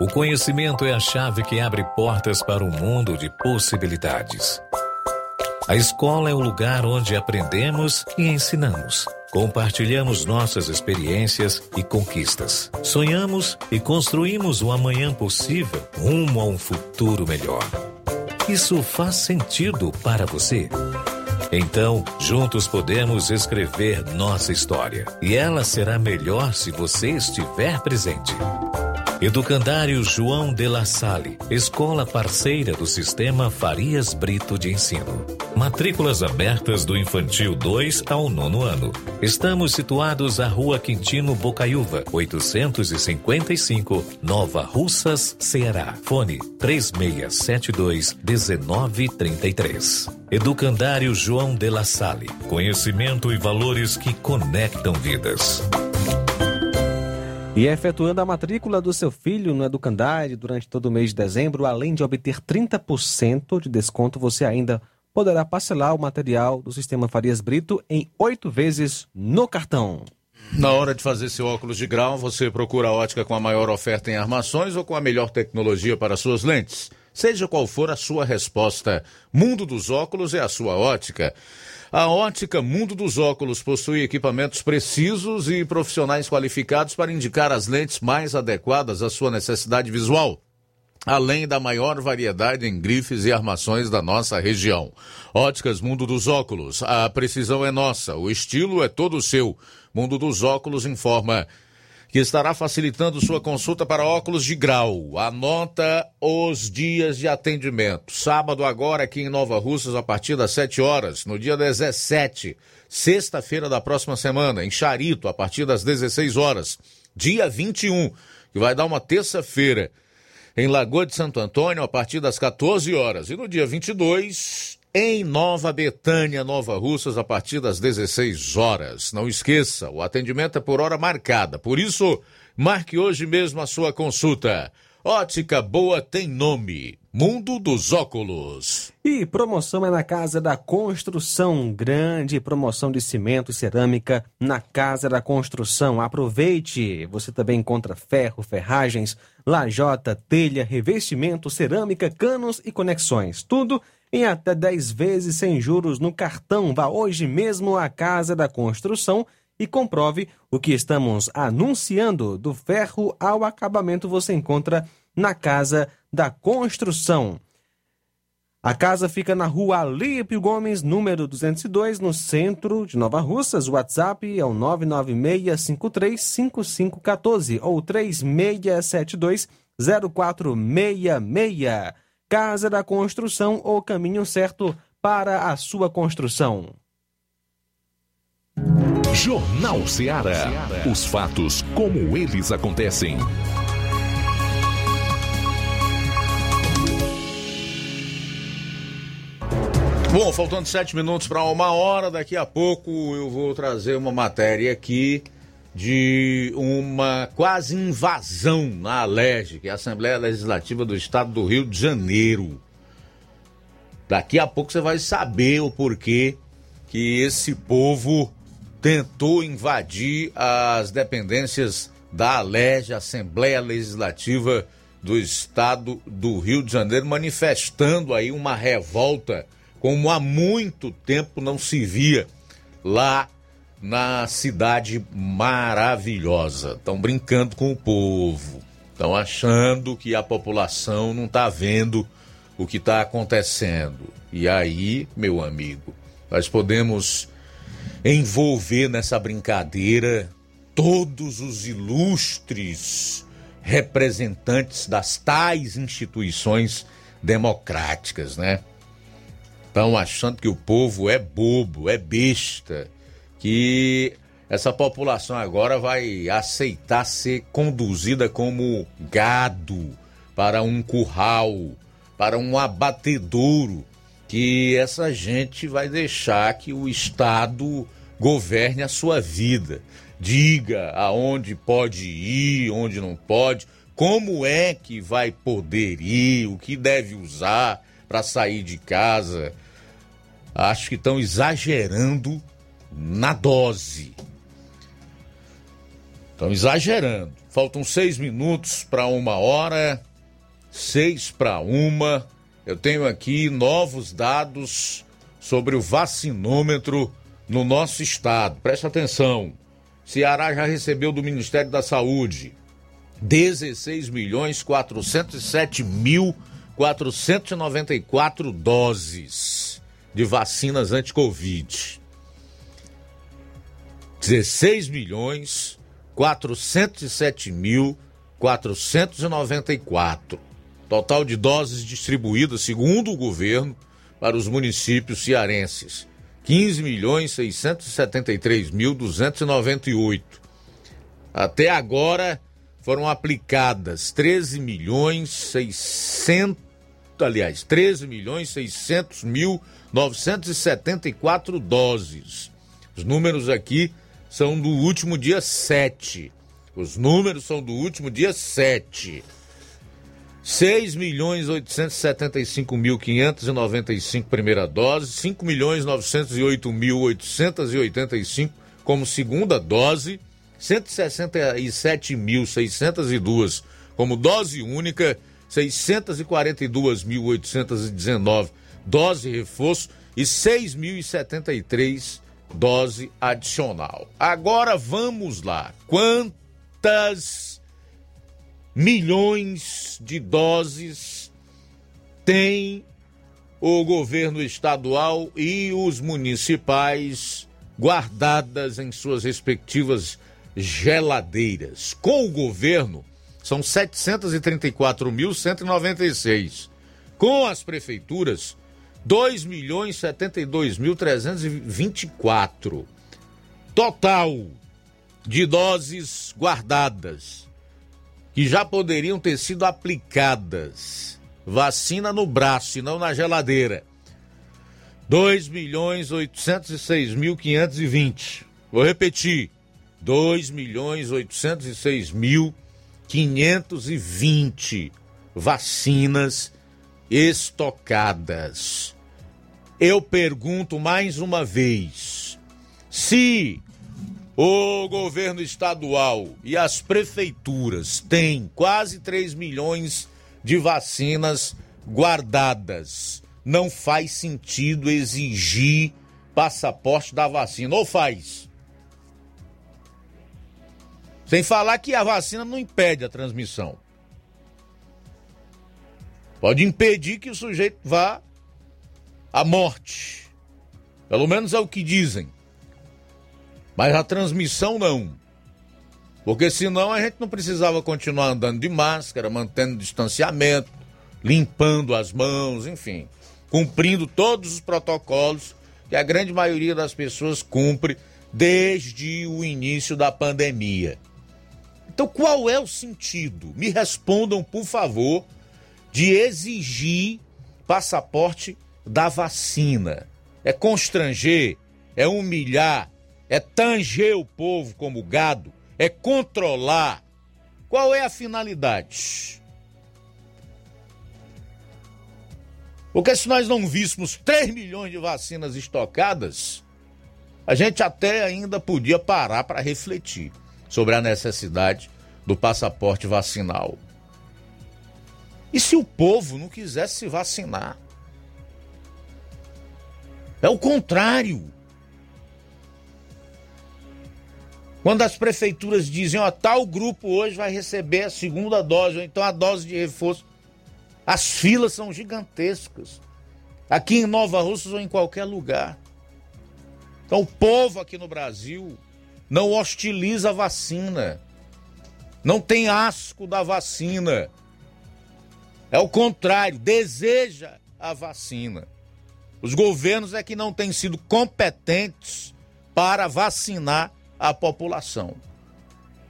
O conhecimento é a chave que abre portas para um mundo de possibilidades. A escola é o lugar onde aprendemos e ensinamos. Compartilhamos nossas experiências e conquistas. Sonhamos e construímos o amanhã possível rumo a um futuro melhor. Isso faz sentido para você? Então, juntos podemos escrever nossa história. E ela será melhor se você estiver presente. Educandário João de La Salle, escola parceira do Sistema Farias Brito de Ensino. Matrículas abertas do Infantil dois ao nono ano. Estamos situados à Rua Quintino Bocaiúva, oitocentos e cinquenta e cinco, Nova Russas, Ceará. Fone três seis sete dois, um nove três três. Educandário João de La Salle, conhecimento e valores que conectam vidas. E efetuando a matrícula do seu filho no Educandário durante todo o mês de dezembro, além de obter trinta por cento de desconto, você ainda poderá parcelar o material do Sistema Farias Brito em oito vezes no cartão. Na hora de fazer seu óculos de grau, você procura a ótica com a maior oferta em armações ou com a melhor tecnologia para suas lentes. Seja qual for a sua resposta, Mundo dos Óculos é a sua ótica. A ótica Mundo dos Óculos possui equipamentos precisos e profissionais qualificados para indicar as lentes mais adequadas à sua necessidade visual, além da maior variedade em grifes e armações da nossa região. Óticas Mundo dos Óculos, a precisão é nossa, o estilo é todo seu. Mundo dos Óculos informa que estará facilitando sua consulta para óculos de grau. Anota os dias de atendimento. Sábado agora aqui em Nova Russas, a partir das sete horas, no dia dezessete, sexta-feira da próxima semana, em Charito, a partir das dezesseis horas. Dia vinte e um, que vai dar uma terça-feira, em Lagoa de Santo Antônio, a partir das quatorze horas. E no dia vinte e dois, em Nova Betânia, Nova Russas, a partir das dezesseis horas. Não esqueça, o atendimento é por hora marcada. Por isso, marque hoje mesmo a sua consulta. Ótica Boa tem nome. Mundo dos Óculos. E promoção é na Casa da Construção. Grande promoção de cimento e cerâmica na Casa da Construção. Aproveite! Você também encontra ferro, ferragens, lajota, telha, revestimento, cerâmica, canos e conexões. Tudo em até dez vezes sem juros no cartão. Vá hoje mesmo à Casa da Construção e comprove o que estamos anunciando. Do ferro ao acabamento você encontra na Casa da Construção. A casa fica na Rua Alípio Gomes, número duzentos e dois, no centro de Nova Russas. O WhatsApp é o nove nove seis, cinco três cinco cinco um quatro ou três seis sete dois, zero quatro seis seis. Casa da Construção, o caminho certo para a sua construção. Jornal Ceará. Os fatos como eles acontecem. Bom, faltando sete minutos para uma hora, daqui a pouco eu vou trazer uma matéria aqui de uma quase invasão na ALERJ, que é a Assembleia Legislativa do Estado do Rio de Janeiro. Daqui a pouco você vai saber o porquê que esse povo tentou invadir as dependências da ALERJ, Assembleia Legislativa do Estado do Rio de Janeiro, manifestando aí uma revolta como há muito tempo não se via lá na cidade maravilhosa. Estão brincando com o povo, estão achando que a população não está vendo o que está acontecendo. E aí, meu amigo, nós podemos envolver nessa brincadeira todos os ilustres representantes das tais instituições democráticas, né? Estão achando que o povo é bobo, é besta, que essa população agora vai aceitar ser conduzida como gado para um curral, para um abatedouro, que essa gente vai deixar que o Estado governe a sua vida, diga aonde pode ir, onde não pode, como é que vai poder ir, o que deve usar para sair de casa. Acho que estão exagerando na dose. Estão exagerando. Faltam seis minutos para uma hora, seis para uma. Eu tenho aqui novos dados sobre o vacinômetro no nosso estado. Presta atenção. Ceará já recebeu do Ministério da Saúde dezesseis milhões quatrocentos e sete mil quatrocentos e noventa e quatro doses de vacinas anti-Covid. dezesseis milhões quatrocentos e sete mil quatrocentos e noventa e quatro. Total de doses distribuídas, segundo o governo, para os municípios cearenses, quinze milhões seiscentos e setenta e três mil duzentos e noventa e oito. Até agora, foram aplicadas treze milhões seiscentos, aliás, treze milhões seiscentos mil novecentos e setenta e quatro doses. Os números aqui são do último dia sete. Os números são do último dia sete. seis milhões oitocentos e setenta e cinco mil quinhentos e noventa e cinco primeira dose, cinco milhões novecentos e oito mil oitocentos e oitenta e cinco como segunda dose, cento e sessenta e sete mil seiscentos e dois como dose única, seiscentos e quarenta e dois mil oitocentos e dezenove dose reforço e seis mil e setenta e três dose adicional. Agora vamos lá. Quantas milhões de doses tem o governo estadual e os municipais guardadas em suas respectivas geladeiras? Com o governo, são setecentos e trinta e quatro mil cento e noventa e seis. Com as prefeituras, dois milhões setenta e dois mil trezentos e vinte e quatro. Total de doses guardadas que já poderiam ter sido aplicadas, vacina no braço e não na geladeira, dois milhões oitocentos e seis mil quinhentos e vinte. Vou repetir, dois milhões oitocentos e seis mil quinhentos e vinte vacinas estocadas. Eu pergunto mais uma vez, se o governo estadual e as prefeituras têm quase três milhões de vacinas guardadas, não faz sentido exigir passaporte da vacina, ou faz? Sem falar que a vacina não impede a transmissão. Pode impedir que o sujeito vá à morte. Pelo menos é o que dizem. Mas a transmissão não, porque senão a gente não precisava continuar andando de máscara, mantendo distanciamento, limpando as mãos, enfim, cumprindo todos os protocolos que a grande maioria das pessoas cumpre desde o início da pandemia. Então qual é o sentido? Me respondam, por favor, de exigir passaporte da vacina. É constranger, é humilhar, é tanger o povo como gado, é controlar. Qual é a finalidade? Porque se nós não víssemos três milhões de vacinas estocadas, a gente até ainda podia parar para refletir sobre a necessidade do passaporte vacinal. E se o povo não quisesse se vacinar? É o contrário. Quando as prefeituras dizem, ó, tal grupo hoje vai receber a segunda dose, ou então a dose de reforço, as filas são gigantescas. Aqui em Nova Russas ou em qualquer lugar. Então o povo aqui no Brasil não hostiliza a vacina, não tem asco da vacina, é o contrário, deseja a vacina. Os governos é que não têm sido competentes para vacinar a população.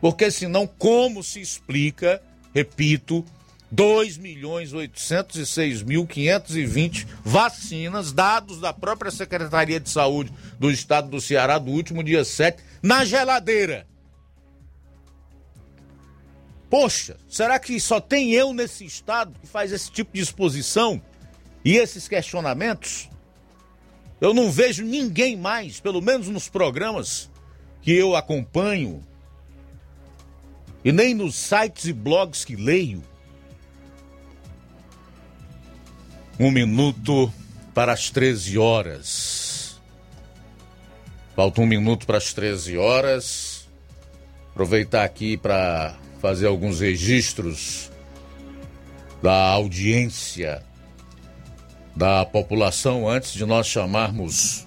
Porque senão, como se explica, repito, dois milhões oitocentos e seis mil quinhentos e vinte vacinas, dados da própria Secretaria de Saúde do Estado do Ceará do último dia sete, na geladeira. Poxa, será que só tem eu nesse estado que faz esse tipo de exposição e esses questionamentos? Eu não vejo ninguém mais, pelo menos nos programas que eu acompanho e nem nos sites e blogs que leio. Um minuto para as treze horas. Falta um minuto para as treze horas. Aproveitar aqui para fazer alguns registros da audiência da população antes de nós chamarmos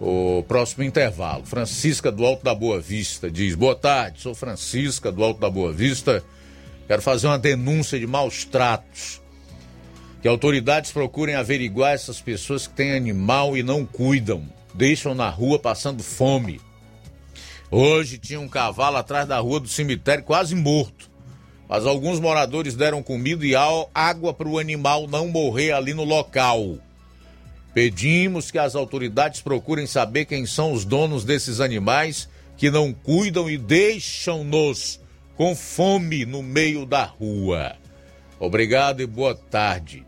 o próximo intervalo. Francisca do Alto da Boa Vista diz: boa tarde, sou Francisca do Alto da Boa Vista, quero fazer uma denúncia de maus tratos, que autoridades procurem averiguar essas pessoas que têm animal e não cuidam, deixam na rua passando fome. Hoje tinha um cavalo atrás da rua do cemitério quase morto, mas alguns moradores deram comida e água para o animal não morrer ali no local. Pedimos que as autoridades procurem saber quem são os donos desses animais que não cuidam e deixam-nos com fome no meio da rua. Obrigado e boa tarde.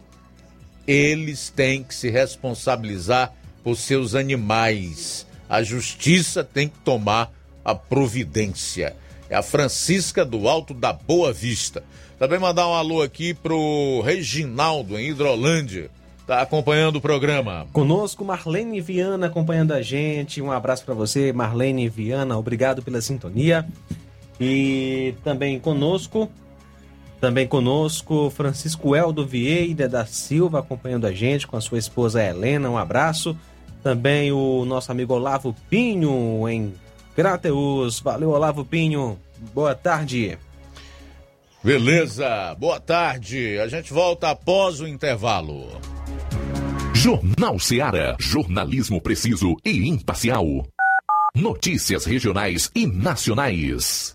Eles têm que se responsabilizar por seus animais. A justiça tem que tomar a providência. É a Francisca do Alto da Boa Vista. Também mandar um alô aqui pro Reginaldo, em Hidrolândia. Tá acompanhando o programa. Conosco, Marlene Viana acompanhando a gente. Um abraço para você, Marlene Viana. Obrigado pela sintonia. E também conosco, também conosco, Francisco Eldo Vieira da Silva acompanhando a gente com a sua esposa Helena. Um abraço. Também o nosso amigo Olavo Pinho, em Crateús. Valeu, Olavo Pinho. Boa tarde. Beleza, boa tarde. A gente volta após o intervalo. Jornal Ceará. Jornalismo preciso e imparcial. Notícias regionais e nacionais.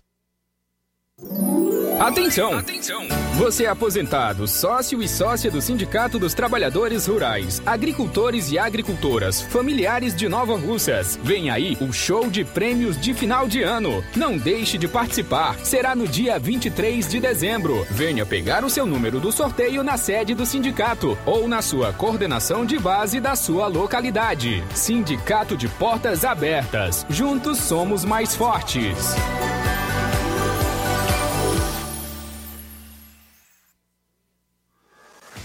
Atenção! Atenção! Você é aposentado, sócio e sócia do Sindicato dos Trabalhadores Rurais, agricultores e agricultoras, familiares de Nova Russas. Vem aí o show de prêmios de final de ano. Não deixe de participar. Será no dia vinte e três de dezembro. Venha pegar o seu número do sorteio na sede do sindicato ou na sua coordenação de base da sua localidade. Sindicato de Portas Abertas. Juntos somos mais fortes.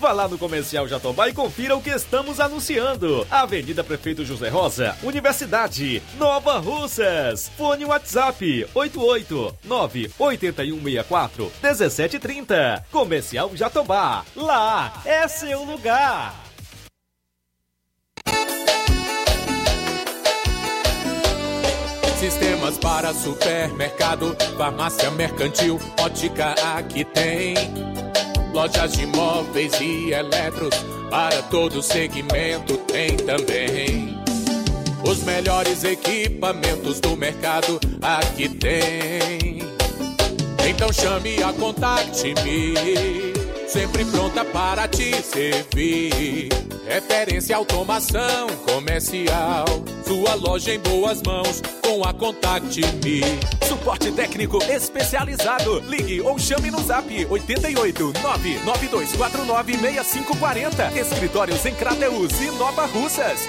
Vá lá no Comercial Jatobá e confira o que estamos anunciando. Avenida Prefeito José Rosa, Universidade, Nova Russas. Fone WhatsApp oito oito nove oito um seis quatro um sete três zero. Comercial Jatobá. Lá é seu lugar. Sistemas para supermercado, farmácia mercantil, ótica aqui tem. Lojas de móveis e eletros, para todo segmento tem também. Os melhores equipamentos do mercado aqui tem. Então chame a Contact-me, sempre pronta para te servir. Referência à automação comercial, sua loja em boas mãos com a Contact-me. Suporte técnico especializado. Ligue ou chame no zap oito oito nove nove dois quatro nove seis cinco quatro zero. Escritórios em Crateús e Nova Russas.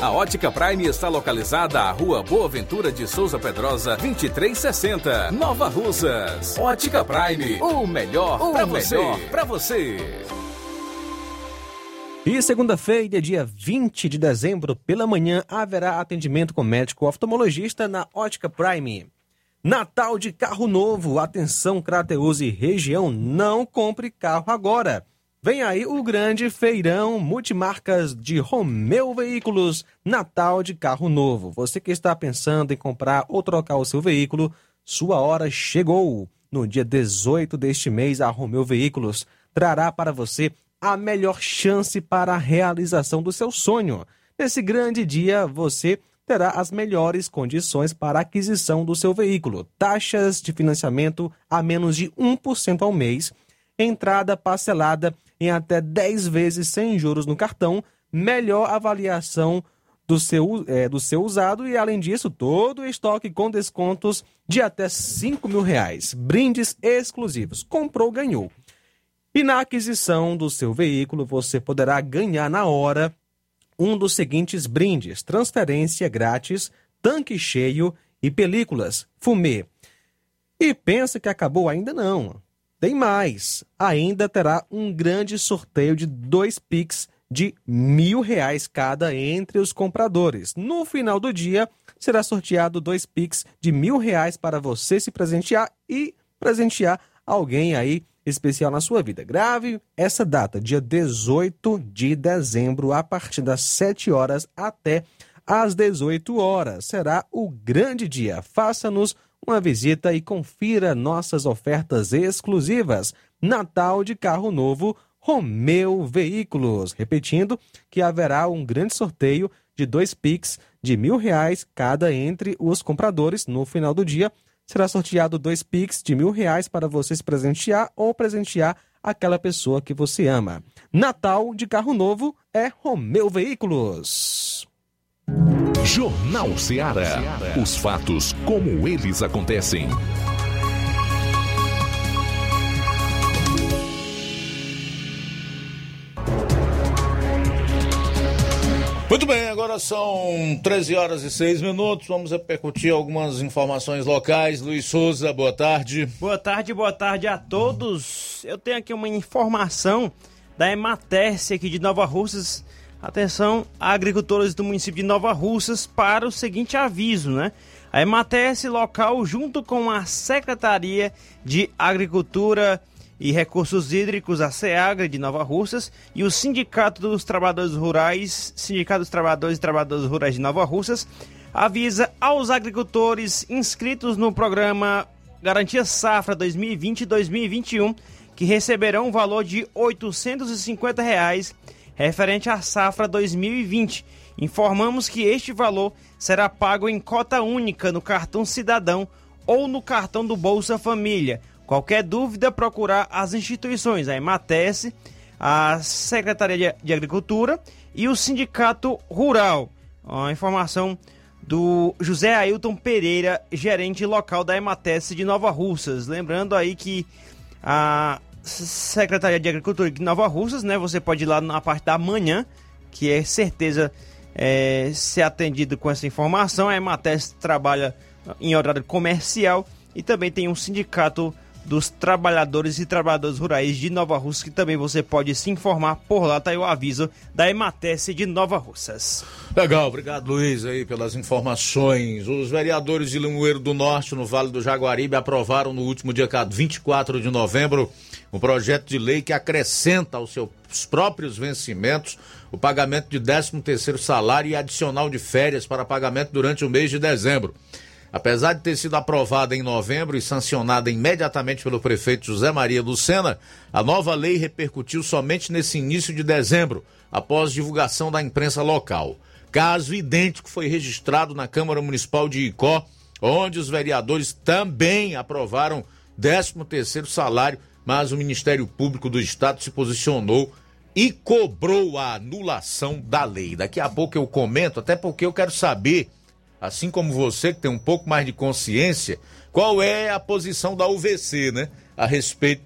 A Ótica Prime está localizada à Rua Boa Ventura de Souza Pedrosa, vinte e três sessenta, Nova Russas. Ótica Prime, o melhor para você. Pra você. E segunda-feira, dia vinte de dezembro, pela manhã, haverá atendimento com médico oftalmologista na Ótica Prime. Natal de carro novo. Atenção, Crateús e região, não compre carro agora. Vem aí o grande feirão multimarcas de Romeu Veículos, Natal de carro novo. Você que está pensando em comprar ou trocar o seu veículo, sua hora chegou. No dia dezoito deste mês, a Romeu Veículos trará para você a melhor chance para a realização do seu sonho. Nesse grande dia, você terá as melhores condições para a aquisição do seu veículo. Taxas de financiamento a menos de um por cento ao mês, entrada parcelada em até dez vezes sem juros no cartão, melhor avaliação do seu, é, do seu usado e, além disso, todo o estoque com descontos de até cinco mil reais. Brindes exclusivos. Comprou, ganhou. E na aquisição do seu veículo, você poderá ganhar na hora um dos seguintes brindes: transferência grátis, tanque cheio e películas Fumê. E pensa que acabou? Ainda não. Tem mais. Ainda terá um grande sorteio de dois Pix de mil reais cada entre os compradores. No final do dia, será sorteado dois Pix de mil reais para você se presentear e presentear alguém aí especial na sua vida. Grave essa data, dia dezoito de dezembro, a partir das sete horas até as dezoito horas. Será o grande dia. Faça-nos uma visita e confira nossas ofertas exclusivas. Natal de carro novo, Romeu Veículos. Repetindo que haverá um grande sorteio de dois Pix de mil reais cada entre os compradores. No final do dia, será sorteado dois Pix de mil reais para você se presentear ou presentear aquela pessoa que você ama. Natal de carro novo é Romeu Veículos. Jornal Ceará. Os fatos como eles acontecem. Muito bem, agora são treze horas e seis minutos, vamos repercutir algumas informações locais. Luiz Souza, boa tarde. Boa tarde, boa tarde a todos. Eu tenho aqui uma informação da Ematerce aqui de Nova Russas. Atenção, agricultores do município de Nova Russas para o seguinte aviso, né? A Ematerce local, junto com a Secretaria de Agricultura e Recursos Hídricos, a SEAGRE de Nova Russas, e o Sindicato dos Trabalhadores Rurais, Sindicato dos Trabalhadores e Trabalhadoras Rurais de Nova Russas, avisa aos agricultores inscritos no programa Garantia Safra dois mil e vinte e dois mil e vinte e um que receberão um valor de oitocentos e cinquenta reais referente à safra dois mil e vinte. Informamos que este valor será pago em cota única no cartão Cidadão ou no cartão do Bolsa Família. Qualquer dúvida, procurar as instituições, a Ematerce, a Secretaria de Agricultura e o Sindicato Rural. A informação do José Ailton Pereira, gerente local da Ematerce de Nova Russas. Lembrando aí que a Secretaria de Agricultura de Nova Russas, né, você pode ir lá na parte da manhã, que é certeza é, ser atendido com essa informação. A Ematerce trabalha em horário comercial e também tem um sindicato dos trabalhadores e trabalhadoras rurais de Nova Russas, que também você pode se informar por lá. Tá aí o aviso da Ematerce de Nova Russas. Legal, obrigado Luiz aí pelas informações. Os vereadores de Limoeiro do Norte, no Vale do Jaguaribe, aprovaram no último dia vinte e quatro de novembro um projeto de lei que acrescenta aos seus próprios vencimentos o pagamento de décimo terceiro salário e adicional de férias para pagamento durante o mês de dezembro. Apesar de ter sido aprovada em novembro e sancionada imediatamente pelo prefeito José Maria Lucena, a nova lei repercutiu somente nesse início de dezembro, após divulgação da imprensa local. Caso idêntico foi registrado na Câmara Municipal de Icó, onde os vereadores também aprovaram décimo terceiro salário, mas o Ministério Público do Estado se posicionou e cobrou a anulação da lei. Daqui a pouco eu comento, até porque eu quero saber, assim como você que tem um pouco mais de consciência, qual é a posição da U V C, né, a respeito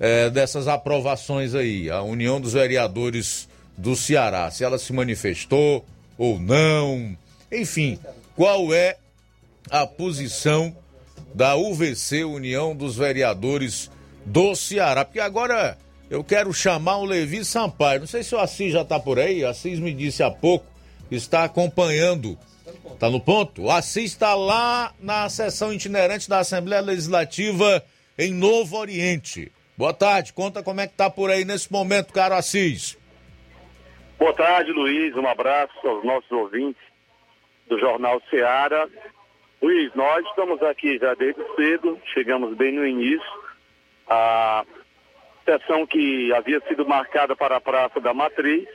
é, dessas aprovações aí, a União dos Vereadores do Ceará, se ela se manifestou ou não, enfim, qual é a posição da U V C, União dos Vereadores do Ceará, porque agora eu quero chamar o Levi Sampaio. Não sei se o Assis já está por aí. O Assis me disse há pouco, está acompanhando. Está no ponto? O Assis está lá na sessão itinerante da Assembleia Legislativa em Novo Oriente. Boa tarde, conta como é que está por aí nesse momento, caro Assis. Boa tarde, Luiz, um abraço aos nossos ouvintes do Jornal Ceará. Luiz, nós estamos aqui já desde cedo, chegamos bem no início. A sessão que havia sido marcada para a Praça da Matriz,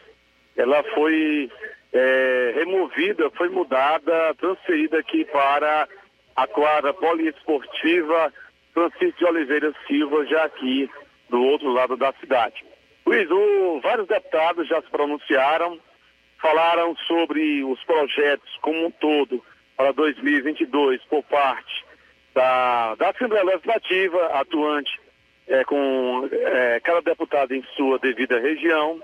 ela foi é, removida, foi mudada, transferida aqui para a quadra poliesportiva Francisco de Oliveira Silva, já aqui do outro lado da cidade. Luiz, o, vários deputados já se pronunciaram, falaram sobre os projetos como um todo para dois mil e vinte e dois por parte da, da Assembleia Legislativa atuante, É, com é, cada deputado em sua devida região.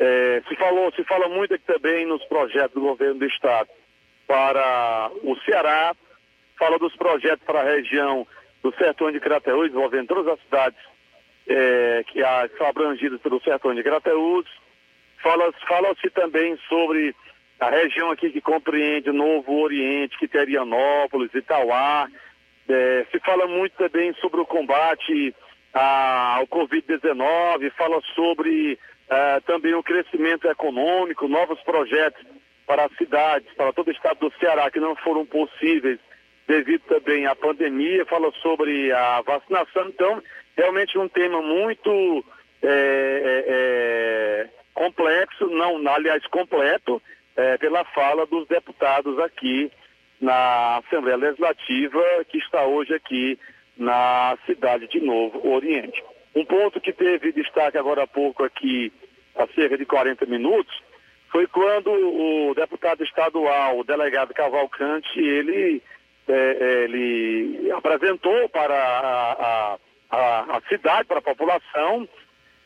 É, se, falou, se fala muito aqui também nos projetos do governo do Estado para o Ceará, fala dos projetos para a região do Sertão de Crateús, envolvendo todas as cidades é, que são abrangidas pelo Sertão de Crateús. Fala, fala-se também sobre a região aqui que compreende o Novo Oriente, Quiterianópolis, Itauá. É, se fala muito também sobre o combate ao covid dezenove, fala sobre uh, também o crescimento econômico, novos projetos para as cidades, para todo o estado do Ceará, que não foram possíveis devido também à pandemia, fala sobre a vacinação. Então, realmente um tema muito é, é, complexo, não, aliás, completo, é, pela fala dos deputados aqui na Assembleia Legislativa, que está hoje aqui na cidade de Novo Oriente. Um ponto que teve destaque agora há pouco aqui, há cerca de quarenta minutos, foi quando o deputado estadual, o delegado Cavalcante, ele, é, ele apresentou para a, a, a, a cidade, para a população,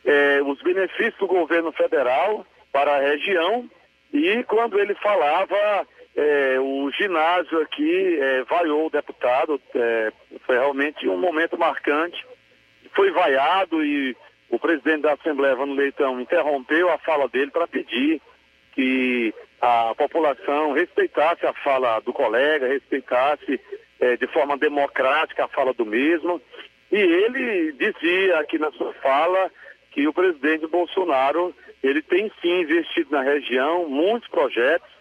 é, os benefícios do governo federal para a região, e quando ele falava... É, o ginásio aqui é, vaiou o deputado, é, foi realmente um momento marcante, foi vaiado e o presidente da Assembleia, Evandro Leitão, interrompeu a fala dele para pedir que a população respeitasse a fala do colega, respeitasse é, de forma democrática a fala do mesmo, e ele dizia aqui na sua fala que o presidente Bolsonaro, ele tem sim investido na região, muitos projetos.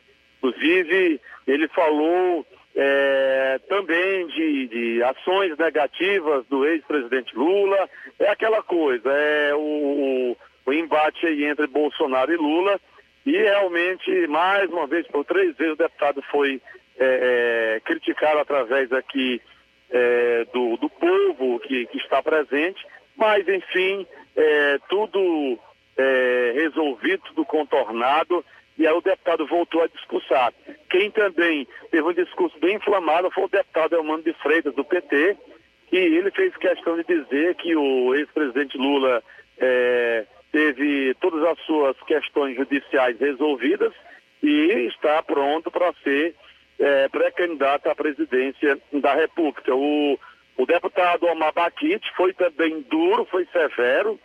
Inclusive, ele falou é, também de, de ações negativas do ex-presidente Lula. É aquela coisa, é o, o embate aí entre Bolsonaro e Lula. E realmente, mais uma vez, por três vezes, o deputado foi é, é, criticado através aqui é, do, do povo que, que está presente. Mas, enfim, é, tudo é, resolvido, tudo contornado. E aí o deputado voltou a discursar. Quem também teve um discurso bem inflamado foi o deputado Elmano de Freitas, do P T, e ele fez questão de dizer que o ex-presidente Lula é, teve todas as suas questões judiciais resolvidas e está pronto para ser é, pré-candidato à presidência da República. O, o deputado Omar Baquite foi também duro, foi severo,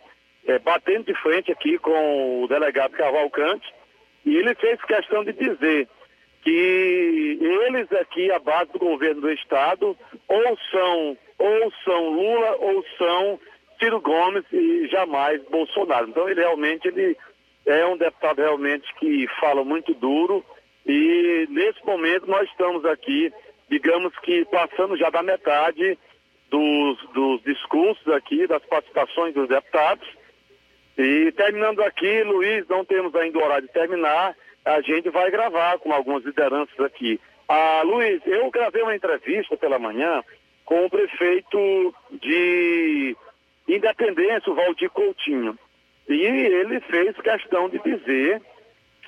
é, batendo de frente aqui com o delegado Cavalcante. E ele fez questão de dizer que eles aqui, a base do governo do Estado, ou são, ou são Lula ou são Ciro Gomes e jamais Bolsonaro. Então ele realmente ele é um deputado realmente que fala muito duro e nesse momento nós estamos aqui, digamos que passando já da metade dos, dos discursos aqui, das participações dos deputados. E terminando aqui, Luiz, não temos ainda o horário de terminar, a gente vai gravar com algumas lideranças aqui. Ah, Luiz, eu gravei uma entrevista pela manhã com o prefeito de Independência, o Valdir Coutinho. E ele fez questão de dizer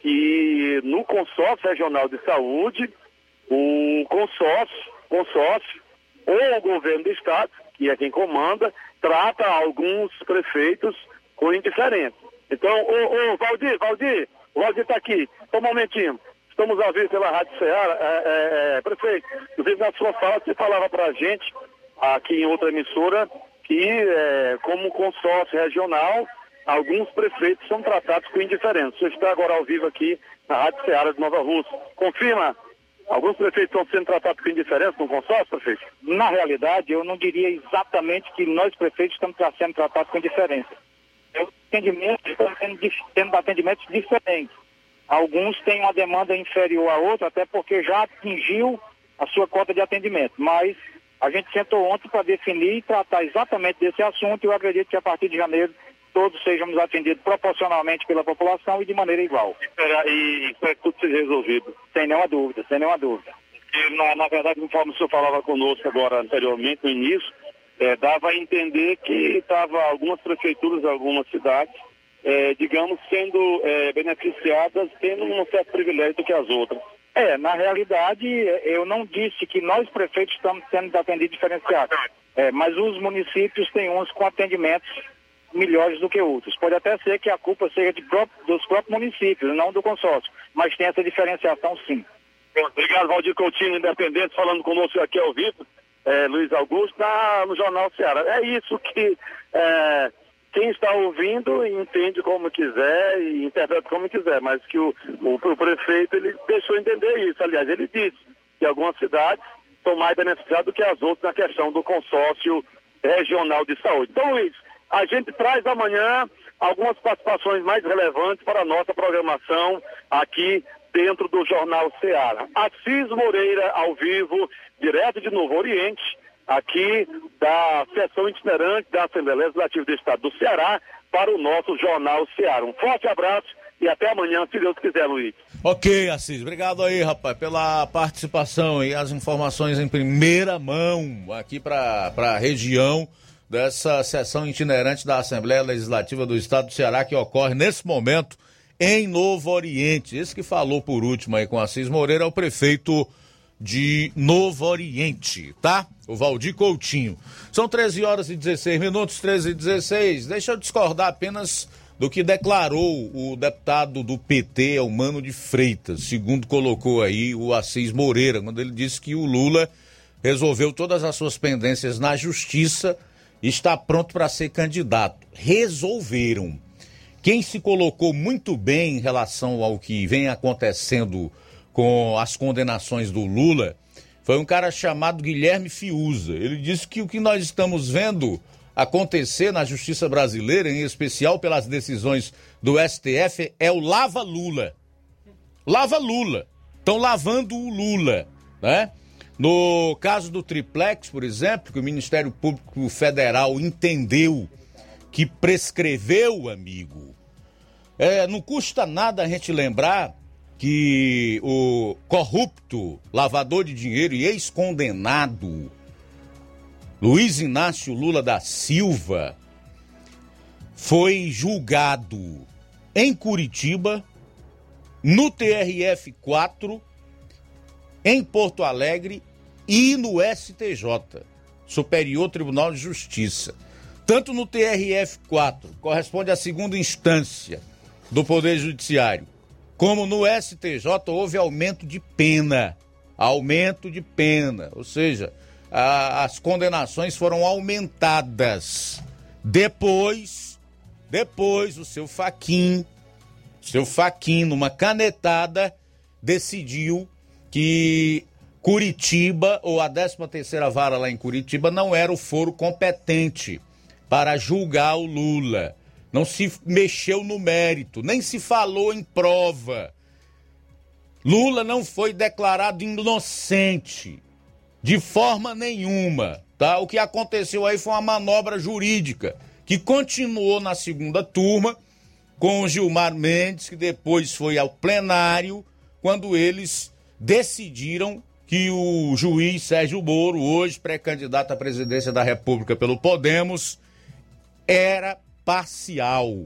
que no consórcio regional de saúde, o consórcio, consórcio ou o governo do estado, que é quem comanda, trata alguns prefeitos com indiferença. Então, ô, ô, Valdir, Valdir, o Valdir está aqui, só um momentinho. Estamos ao vivo pela Rádio Ceará. É, é, prefeito, inclusive na sua fala você falava para a gente, aqui em outra emissora, que é, como consórcio regional, alguns prefeitos são tratados com indiferença. Você está agora ao vivo aqui na Rádio Ceará de Nova Russa. Confirma? Alguns prefeitos estão sendo tratados com indiferença no consórcio, prefeito? Na realidade, eu não diria exatamente que nós, prefeitos, estamos sendo tratados com indiferença. Os atendimentos estão tendo atendimentos diferentes. Alguns têm uma demanda inferior a outra, até porque já atingiu a sua cota de atendimento. Mas a gente sentou ontem para definir e tratar exatamente desse assunto, e eu acredito que a partir de janeiro todos sejamos atendidos proporcionalmente pela população e de maneira igual. E espero que tudo seja resolvido. Sem nenhuma dúvida, sem nenhuma dúvida. E, na, na verdade, conforme o senhor falava conosco agora anteriormente, no início, é, dava a entender que estava algumas prefeituras, algumas cidades, É, digamos, sendo é, beneficiadas, tendo um certo privilégio do que as outras. É, na realidade, eu não disse que nós, prefeitos, estamos sendo atendidos diferenciados. É, mas os municípios têm uns com atendimentos melhores do que outros. Pode até ser que a culpa seja de pró- dos próprios municípios, não do consórcio. Mas tem essa diferenciação, sim. Bom, obrigado, Valdir Coutinho, Independente, falando conosco aqui ao vivo. É, Luiz Augusto, tá no Jornal Ceará. É isso que... É... Quem está ouvindo entende como quiser e interpreta como quiser, mas que o, o, o prefeito ele deixou entender isso. Aliás, ele disse que algumas cidades são mais beneficiadas do que as outras na questão do consórcio regional de saúde. Então, Luiz, a gente traz amanhã algumas participações mais relevantes para a nossa programação aqui dentro do Jornal Ceará. Assis Moreira, ao vivo, direto de Novo Oriente, aqui da sessão itinerante da Assembleia Legislativa do Estado do Ceará para o nosso Jornal Ceará. Um forte abraço e até amanhã, se Deus quiser, Luiz. Ok, Assis. Obrigado aí, rapaz, pela participação e as informações em primeira mão aqui para a região dessa sessão itinerante da Assembleia Legislativa do Estado do Ceará que ocorre nesse momento em Novo Oriente. Esse que falou por último aí com Assis Moreira é o prefeito de Novo Oriente, tá? O Valdir Coutinho. São treze horas e dezesseis minutos, treze e dezesseis. Deixa eu discordar apenas do que declarou o deputado do P T, Humano de Freitas, segundo colocou aí o Assis Moreira, quando ele disse que o Lula resolveu todas as suas pendências na justiça e está pronto para ser candidato. Resolveram. Quem se colocou muito bem em relação ao que vem acontecendo com as condenações do Lula, foi um cara chamado Guilherme Fiuza. Ele disse que o que nós estamos vendo acontecer na justiça brasileira, em especial pelas decisões do S T F, é o Lava Lula. Lava Lula. Estão lavando o Lula, né? No caso do Triplex, por exemplo, que o Ministério Público Federal entendeu que prescreveu, amigo, é, não custa nada a gente lembrar que o corrupto, lavador de dinheiro e ex-condenado Luiz Inácio Lula da Silva foi julgado em Curitiba, no T R F quatro, em Porto Alegre e no S T J, Superior Tribunal de Justiça. Tanto no T R F quatro, corresponde à segunda instância do Poder Judiciário, como no S T J houve aumento de pena, aumento de pena, ou seja, a, as condenações foram aumentadas. Depois, depois o seu Fachin, seu Fachin, numa canetada, decidiu que Curitiba, ou a décima terceira vara lá em Curitiba, não era o foro competente para julgar o Lula. Não se mexeu no mérito, nem se falou em prova. Lula não foi declarado inocente, de forma nenhuma, tá? O que aconteceu aí foi uma manobra jurídica, que continuou na segunda turma, com Gilmar Mendes, que depois foi ao plenário, quando eles decidiram que o juiz Sérgio Moro, hoje pré-candidato à presidência da República pelo Podemos, era parcial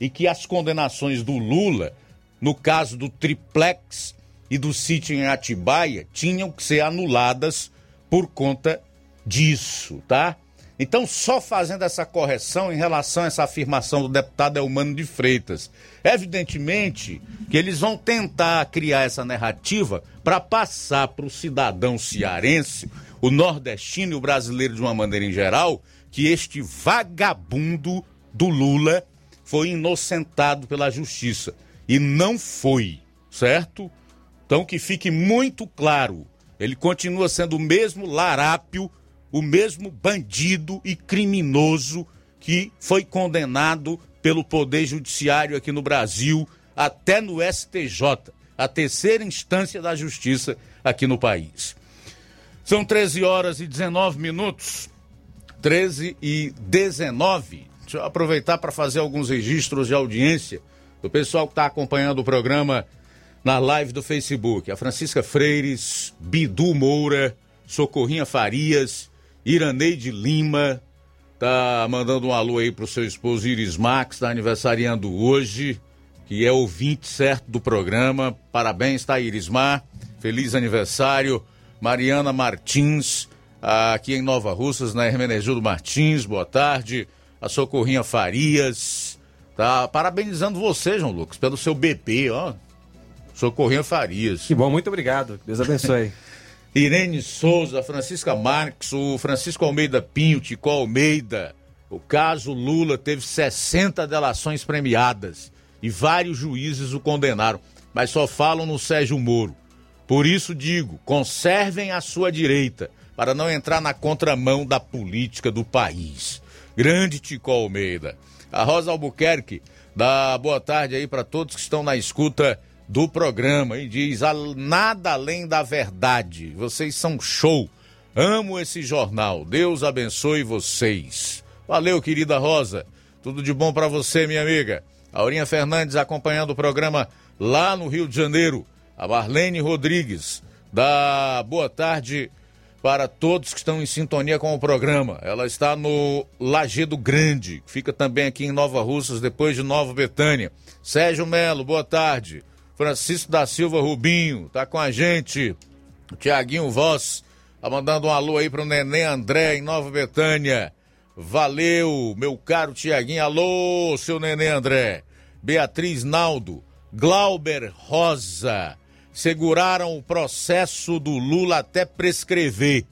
e que as condenações do Lula, no caso do triplex e do sítio em Atibaia, tinham que ser anuladas por conta disso, tá? Então, só fazendo essa correção em relação a essa afirmação do deputado Elmano de Freitas. Evidentemente que eles vão tentar criar essa narrativa para passar para o cidadão cearense, o nordestino e o brasileiro de uma maneira em geral, que este vagabundo do Lula foi inocentado pela justiça. E não foi, certo? Então que fique muito claro, ele continua sendo o mesmo larápio, o mesmo bandido e criminoso que foi condenado pelo Poder Judiciário aqui no Brasil, até no S T J, a terceira instância da justiça aqui no país. São treze horas e dezenove minutos, treze e dezenove. Deixa eu aproveitar para fazer alguns registros de audiência do pessoal que está acompanhando o programa na live do Facebook. A Francisca Freires, Bidu Moura, Socorrinha Farias, Iraneide Lima, tá mandando um alô aí pro seu esposo Iris Max, tá aniversariando hoje, que é ouvinte certo do programa. Parabéns, tá, Irismar? Feliz aniversário. Mariana Martins, aqui em Nova Russas, na Hermenegildo Martins, boa tarde. A Socorrinha Farias, tá parabenizando você, João Lucas, pelo seu bebê, ó. Socorrinha Farias. Que bom, muito obrigado. Deus abençoe. Irene Souza, Francisca Marques, o Francisco Almeida Pinho, Tico Almeida. O caso Lula teve sessenta delações premiadas e vários juízes o condenaram, mas só falam no Sérgio Moro. Por isso digo, conservem a sua direita para não entrar na contramão da política do país. Grande Tico Almeida. A Rosa Albuquerque dá boa tarde aí para todos que estão na escuta do programa e diz: nada além da verdade, vocês são show, amo esse jornal, Deus abençoe vocês. Valeu, querida Rosa, tudo de bom pra você, minha amiga. Aurinha Fernandes acompanhando o programa lá no Rio de Janeiro. A Marlene Rodrigues dá boa tarde para todos que estão em sintonia com o programa. Ela está no Lajedo Grande, fica também aqui em Nova Russas, depois de Nova Betânia. Sérgio Melo, boa tarde. Francisco da Silva Rubinho, tá com a gente. O Tiaguinho Voz tá mandando um alô aí pro Neném André em Nova Betânia. Valeu, meu caro Tiaguinho. Alô, seu Neném André. Beatriz Naldo, Glauber Rosa. Seguraram o processo do Lula até prescrever.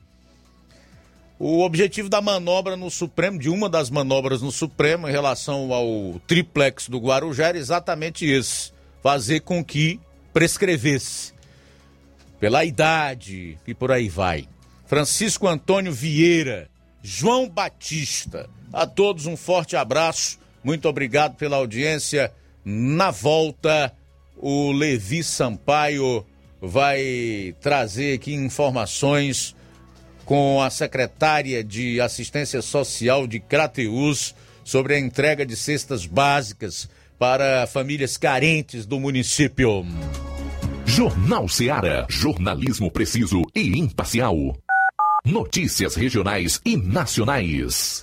O objetivo da manobra no Supremo, de uma das manobras no Supremo em relação ao triplex do Guarujá, era exatamente esse: fazer com que prescrevesse, pela idade e por aí vai. Francisco Antônio Vieira, João Batista, a todos um forte abraço, muito obrigado pela audiência. Na volta, o Levi Sampaio vai trazer aqui informações com a secretária de Assistência Social de Crateús sobre a entrega de cestas básicas para famílias carentes do município. Jornal Ceará, jornalismo preciso e imparcial. Notícias regionais e nacionais.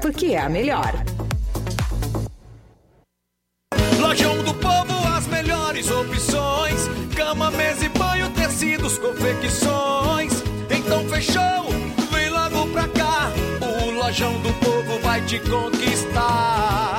porque é a melhor. melhores opções: cama, mesa e banho, tecidos, confecções. Então fechou, vem logo pra cá, o Lojão do Povo vai te conquistar.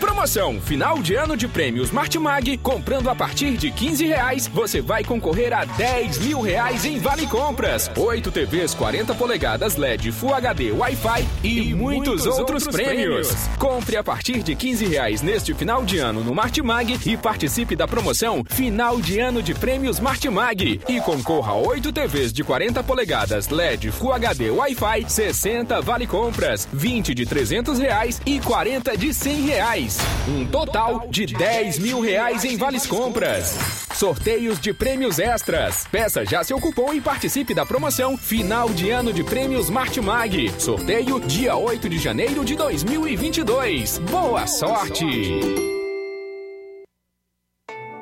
Promoção final de ano de prêmios Martimag, comprando a partir de quinze reais, você vai concorrer a dez mil reais em Vale Compras, oito T Vs quarenta polegadas L E D, Full H D, Wi-Fi e, e muitos, muitos outros, outros prêmios. prêmios. Compre a partir de quinze reais neste final de ano no Martimag e participe da promoção final de ano de prêmios Martimag e concorra a oito T Vs de quarenta polegadas L E D, Full H D, Wi-Fi, sessenta Vale Compras, vinte de trezentos reais e quarenta de cem reais. Um total de dez mil reais em vales compras. Sorteios de prêmios extras. Peça já seu cupom e participe da promoção final de ano de prêmios Martimag. Sorteio dia oito de janeiro de dois mil e vinte e dois. Boa sorte!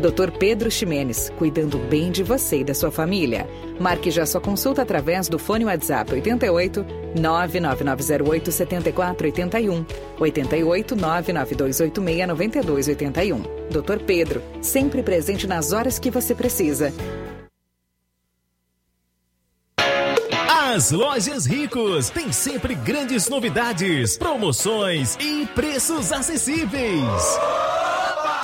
doutor Pedro Ximenes, cuidando bem de você e da sua família. Marque já sua consulta através do fone WhatsApp oitenta e oito, nove nove nove zero oito, sete quatro oito um, oito oito, nove nove dois oito seis, nove dois oito um. doutor Pedro, sempre presente nas horas que você precisa. As Lojas Ricos têm sempre grandes novidades, promoções e preços acessíveis.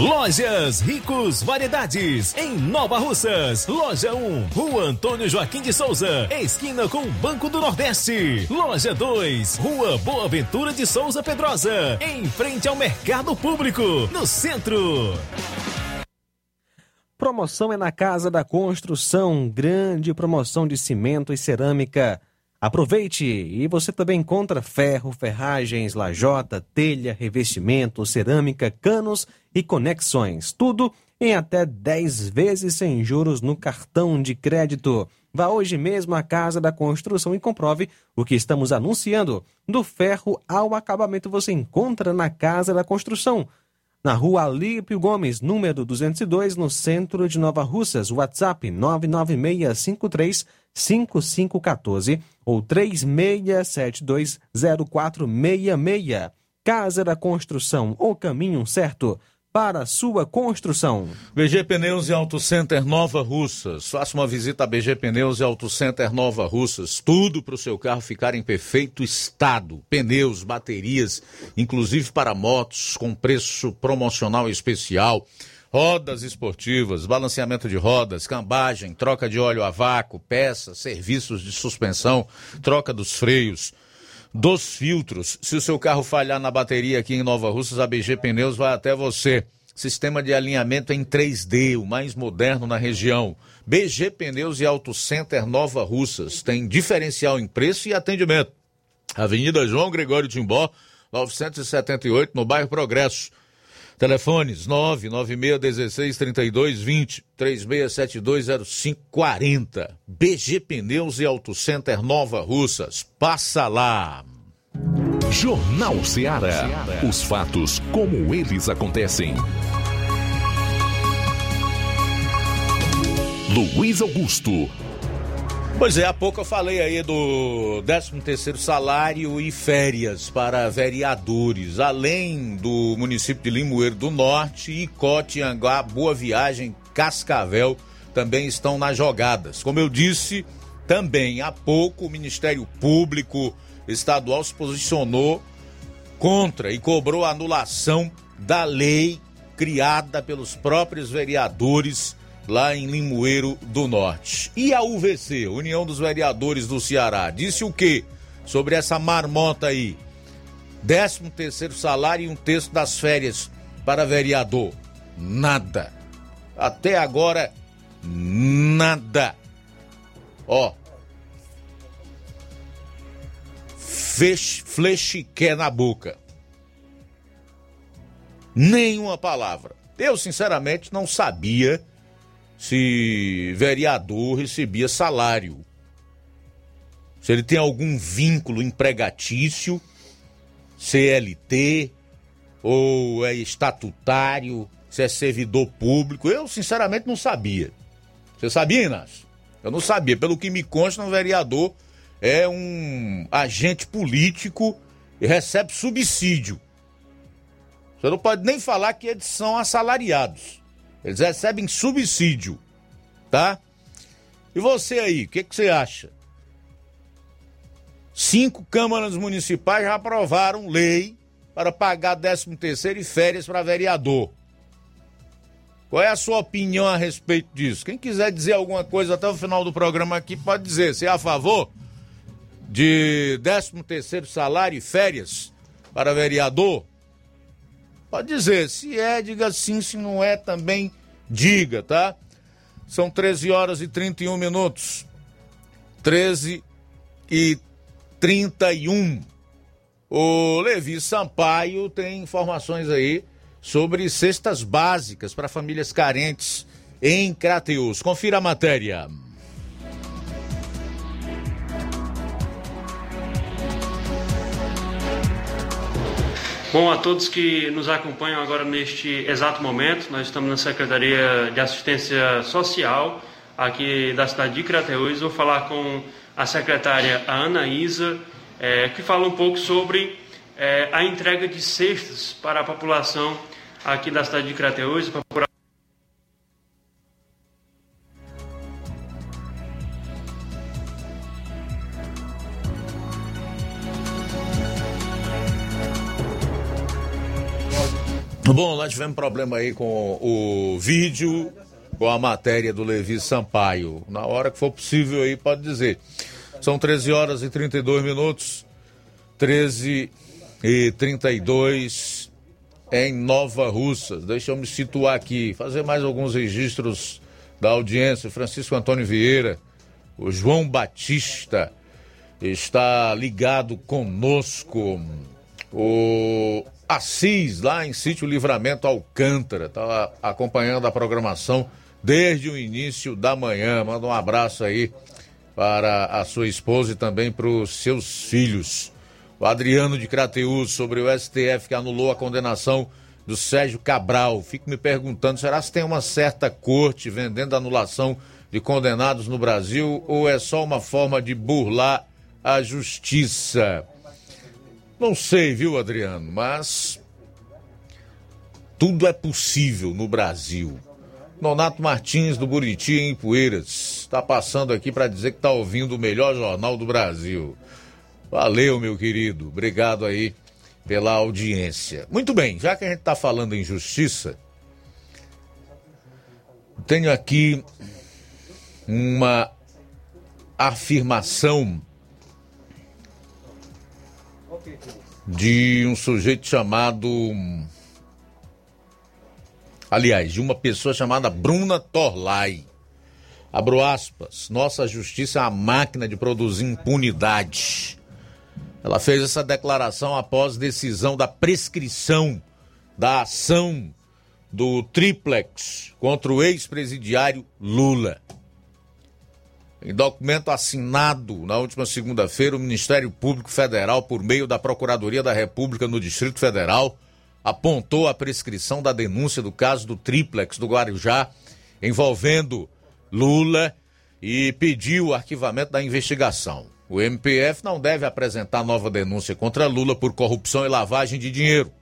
Lojas Ricos Variedades, em Nova Russas. Loja um, Rua Antônio Joaquim de Souza, esquina com o Banco do Nordeste. Loja dois, Rua Boa Ventura de Souza Pedrosa, em frente ao Mercado Público, no centro. Promoção é na Casa da Construção, grande promoção de cimento e cerâmica. Aproveite! E você também encontra ferro, ferragens, lajota, telha, revestimento, cerâmica, canos e conexões. Tudo em até dez vezes sem juros no cartão de crédito. Vá hoje mesmo à Casa da Construção e comprove o que estamos anunciando. Do ferro ao acabamento você encontra na Casa da Construção. Na rua Alípio Gomes, número duzentos e dois, no centro de Nova Russas. WhatsApp nove nove seis cinco três cinco cinco um quatro ou três seis sete dois zero quatro seis seis. Casa da Construção, o caminho certo para sua construção. B G Pneus e Auto Center Nova Russas. Faça uma visita a B G Pneus e Auto Center Nova Russas. Tudo para o seu carro ficar em perfeito estado. Pneus, baterias, inclusive para motos, com preço promocional especial. Rodas esportivas, balanceamento de rodas, cambagem, troca de óleo a vácuo, peças, serviços de suspensão, troca dos freios, dos filtros. Se o seu carro falhar na bateria aqui em Nova Russas, a B G Pneus vai até você. Sistema de alinhamento em três D, o mais moderno na região. B G Pneus e Auto Center Nova Russas. Tem diferencial em preço e atendimento. Avenida João Gregório Timbó, novecentos e setenta e oito, no bairro Progresso. Telefones nove nove seis um seis três dois dois zero, três seis sete dois zero cinco quatro zero. B G Pneus e Auto Center Nova Russas. Passa lá! Jornal Ceará. Os fatos como eles acontecem. Luiz Augusto. Pois é, há pouco eu falei aí do décimo terceiro salário e férias para vereadores, além do município de Limoeiro do Norte, Icó, Tianguá, Boa Viagem, Cascavel também estão nas jogadas. Como eu disse, também há pouco o Ministério Público Estadual se posicionou contra e cobrou a anulação da lei criada pelos próprios vereadores lá em Limoeiro do Norte. E a U V C, União dos Vereadores do Ceará, disse o quê sobre essa marmota aí? décimo terceiro salário e um terço das férias para vereador. Nada. Até agora, nada. Ó. Flechiqué na boca. Nenhuma palavra. Eu, sinceramente, não sabia se vereador recebia salário, se ele tem algum vínculo empregatício, C L T, ou é estatutário, se é servidor público. Eu, sinceramente, não sabia. Você sabia, Inácio? Eu não sabia. Pelo que me consta, um vereador é um agente político e recebe subsídio. Você não pode nem falar que eles são assalariados. Eles recebem subsídio, tá? E você aí, o que, que você acha? Cinco câmaras municipais já aprovaram lei para pagar décimo terceiro e férias para vereador. Qual é a sua opinião a respeito disso? Quem quiser dizer alguma coisa até o final do programa aqui, pode dizer. Você é a favor de décimo terceiro salário e férias para vereador? Pode dizer, se é, diga sim, se não é, também diga, tá? São treze horas e trinta e um minutos. treze e trinta e um. O Levi Sampaio tem informações aí sobre cestas básicas para famílias carentes em Crateús. Confira a matéria. Bom, a todos que nos acompanham agora neste exato momento, nós estamos na Secretaria de Assistência Social aqui da cidade de Crateús. Vou falar com a secretária Ana Isa, é, que fala um pouco sobre é, a entrega de cestas para a população aqui da cidade de Crateús. Bom, nós tivemos problema aí com o vídeo, com a matéria do Levi Sampaio. Na hora que for possível aí, pode dizer. São treze horas e trinta e dois minutos, treze e trinta e dois em Nova Russas. Deixa eu me situar aqui, fazer mais alguns registros da audiência. Francisco Antônio Vieira, o João Batista está ligado conosco. O Assis, lá em Sítio Livramento Alcântara, está acompanhando a programação desde o início da manhã. Manda um abraço aí para a sua esposa e também para os seus filhos. O Adriano de Crateús, sobre o S T F que anulou a condenação do Sérgio Cabral. Fico me perguntando, será se tem uma certa corte vendendo anulação de condenados no Brasil ou é só uma forma de burlar a justiça? Não sei, viu, Adriano, mas tudo é possível no Brasil. Nonato Martins, do Buriti, em Ipueiras, está passando aqui para dizer que está ouvindo o melhor jornal do Brasil. Valeu, meu querido. Obrigado aí pela audiência. Muito bem, já que a gente está falando em justiça, tenho aqui uma afirmação de um sujeito chamado... Aliás, de uma pessoa chamada Bruna Torlay. Abro aspas. Nossa justiça é a máquina de produzir impunidade. Ela fez essa declaração após decisão da prescrição da ação do Triplex contra o ex-presidiário Lula. Em documento assinado na última segunda-feira, o Ministério Público Federal, por meio da Procuradoria da República no Distrito Federal, apontou a prescrição da denúncia do caso do Triplex do Guarujá, envolvendo Lula e pediu o arquivamento da investigação. O M P F não deve apresentar nova denúncia contra Lula por corrupção e lavagem de dinheiro.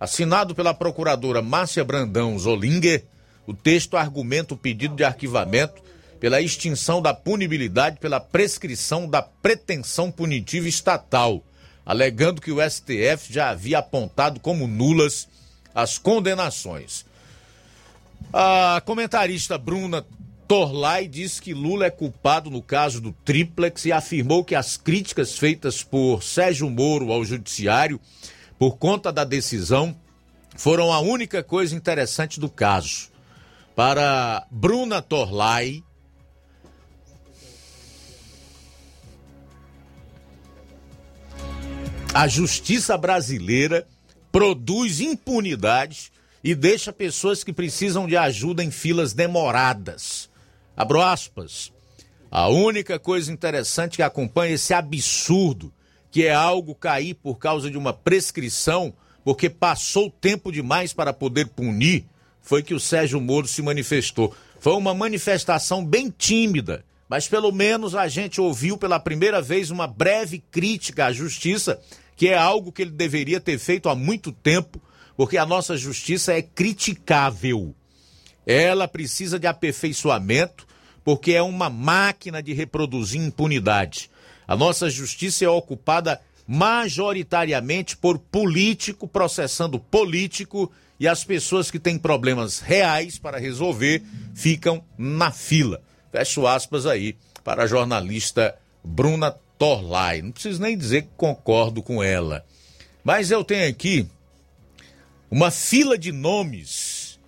Assinado pela procuradora Márcia Brandão Zolinger, o texto argumenta o pedido de arquivamento pela extinção da punibilidade pela prescrição da pretensão punitiva estatal, alegando que o S T F já havia apontado como nulas as condenações. A comentarista Bruna Torlay diz que Lula é culpado no caso do Triplex e afirmou que as críticas feitas por Sérgio Moro ao judiciário por conta da decisão foram a única coisa interessante do caso. Para Bruna Torlay, a justiça brasileira produz impunidade e deixa pessoas que precisam de ajuda em filas demoradas. Abro aspas. A única coisa interessante que acompanha esse absurdo, que é algo cair por causa de uma prescrição, porque passou tempo demais para poder punir, foi que o Sérgio Moro se manifestou. Foi uma manifestação bem tímida, mas pelo menos a gente ouviu pela primeira vez uma breve crítica à justiça, que é algo que ele deveria ter feito há muito tempo, porque a nossa justiça é criticável. Ela precisa de aperfeiçoamento, porque é uma máquina de reproduzir impunidade. A nossa justiça é ocupada majoritariamente por político processando político, e as pessoas que têm problemas reais para resolver ficam na fila. Fecho aspas aí para a jornalista Bruna Torlay. Não preciso nem dizer que concordo com ela. Mas eu tenho aqui uma fila de nomes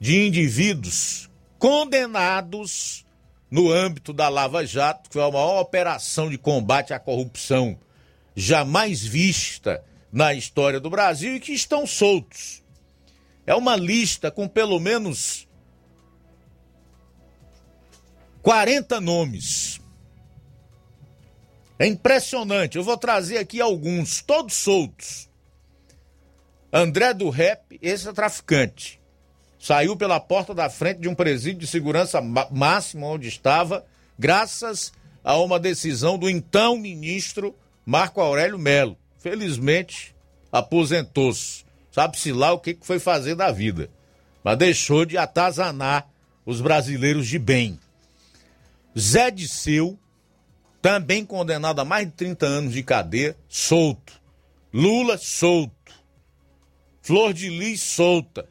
de indivíduos condenados no âmbito da Lava Jato, que foi a maior operação de combate à corrupção jamais vista na história do Brasil, e que estão soltos. É uma lista com pelo menos quarenta nomes. É impressionante. Eu vou trazer aqui alguns, todos soltos. André do Rep, esse é traficante. Saiu pela porta da frente de um presídio de segurança máxima onde estava, graças a uma decisão do então ministro Marco Aurélio Melo. Felizmente, aposentou-se. Sabe-se lá o que foi fazer da vida. Mas deixou de atazanar os brasileiros de bem. Zé Disseu, também condenado a mais de trinta anos de cadeia, solto. Lula, solto. Flor de Lis, solta.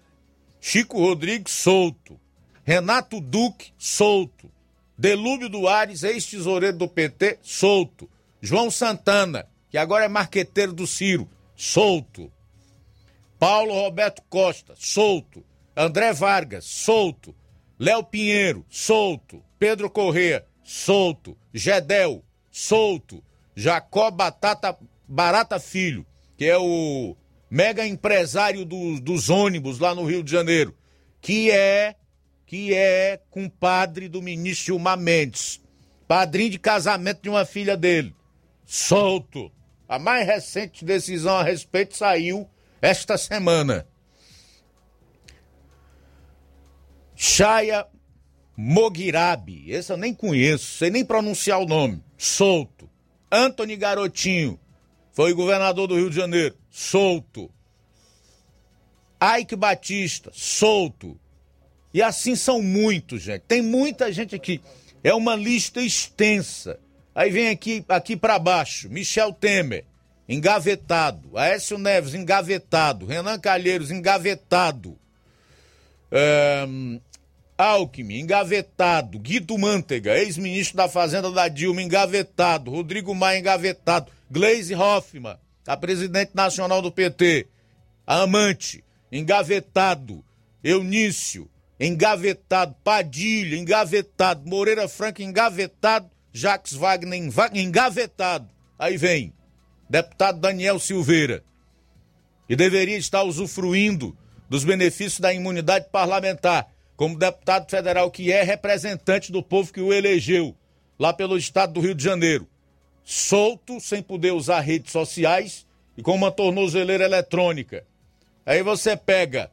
Chico Rodrigues, solto. Renato Duque, solto. Delúbio Duares, ex-tesoureiro do P T, solto. João Santana, que agora é marqueteiro do Ciro, solto. Paulo Roberto Costa, solto. André Vargas, solto. Léo Pinheiro, solto. Pedro Corrêa, solto. Gedel, solto. Jacó Batata, Barata Filho, que é o mega empresário do, dos ônibus lá no Rio de Janeiro, que é, que é compadre do ministro Gilmar Mendes, padrinho de casamento de uma filha dele, solto. A mais recente decisão a respeito saiu esta semana. Chaya Mogirabe, esse eu nem conheço, sei nem pronunciar o nome, solto. Antony Garotinho, foi governador do Rio de Janeiro, solto. Ike Batista, solto. E assim são muitos, gente. Tem muita gente aqui. É uma lista extensa. Aí vem aqui, aqui para baixo, Michel Temer, engavetado. Aécio Neves, engavetado. Renan Calheiros, engavetado. Um, Alckmin, engavetado. Guido Mantega, ex-ministro da Fazenda da Dilma, engavetado. Rodrigo Maia, engavetado. Gleisi Hoffmann, a presidente nacional do P T, a Amante, engavetado. Eunício, engavetado. Padilha, engavetado. Moreira Franco, engavetado. Jacques Wagner, engavetado. Aí vem deputado Daniel Silveira, que deveria estar usufruindo dos benefícios da imunidade parlamentar, como deputado federal que é representante do povo que o elegeu lá pelo estado do Rio de Janeiro, solto, sem poder usar redes sociais e com uma tornozeleira eletrônica. Aí você pega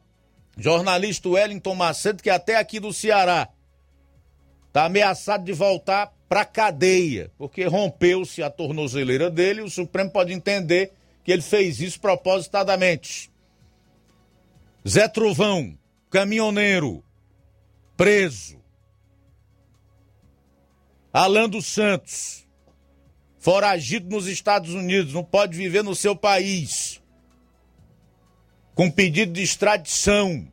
jornalista Wellington Macedo, que é até aqui do Ceará, está ameaçado de voltar para a cadeia, porque rompeu-se a tornozeleira dele e o Supremo pode entender que ele fez isso propositadamente. Zé Trovão, caminhoneiro, preso. Alan dos Santos, foragido nos Estados Unidos, não pode viver no seu país, com pedido de extradição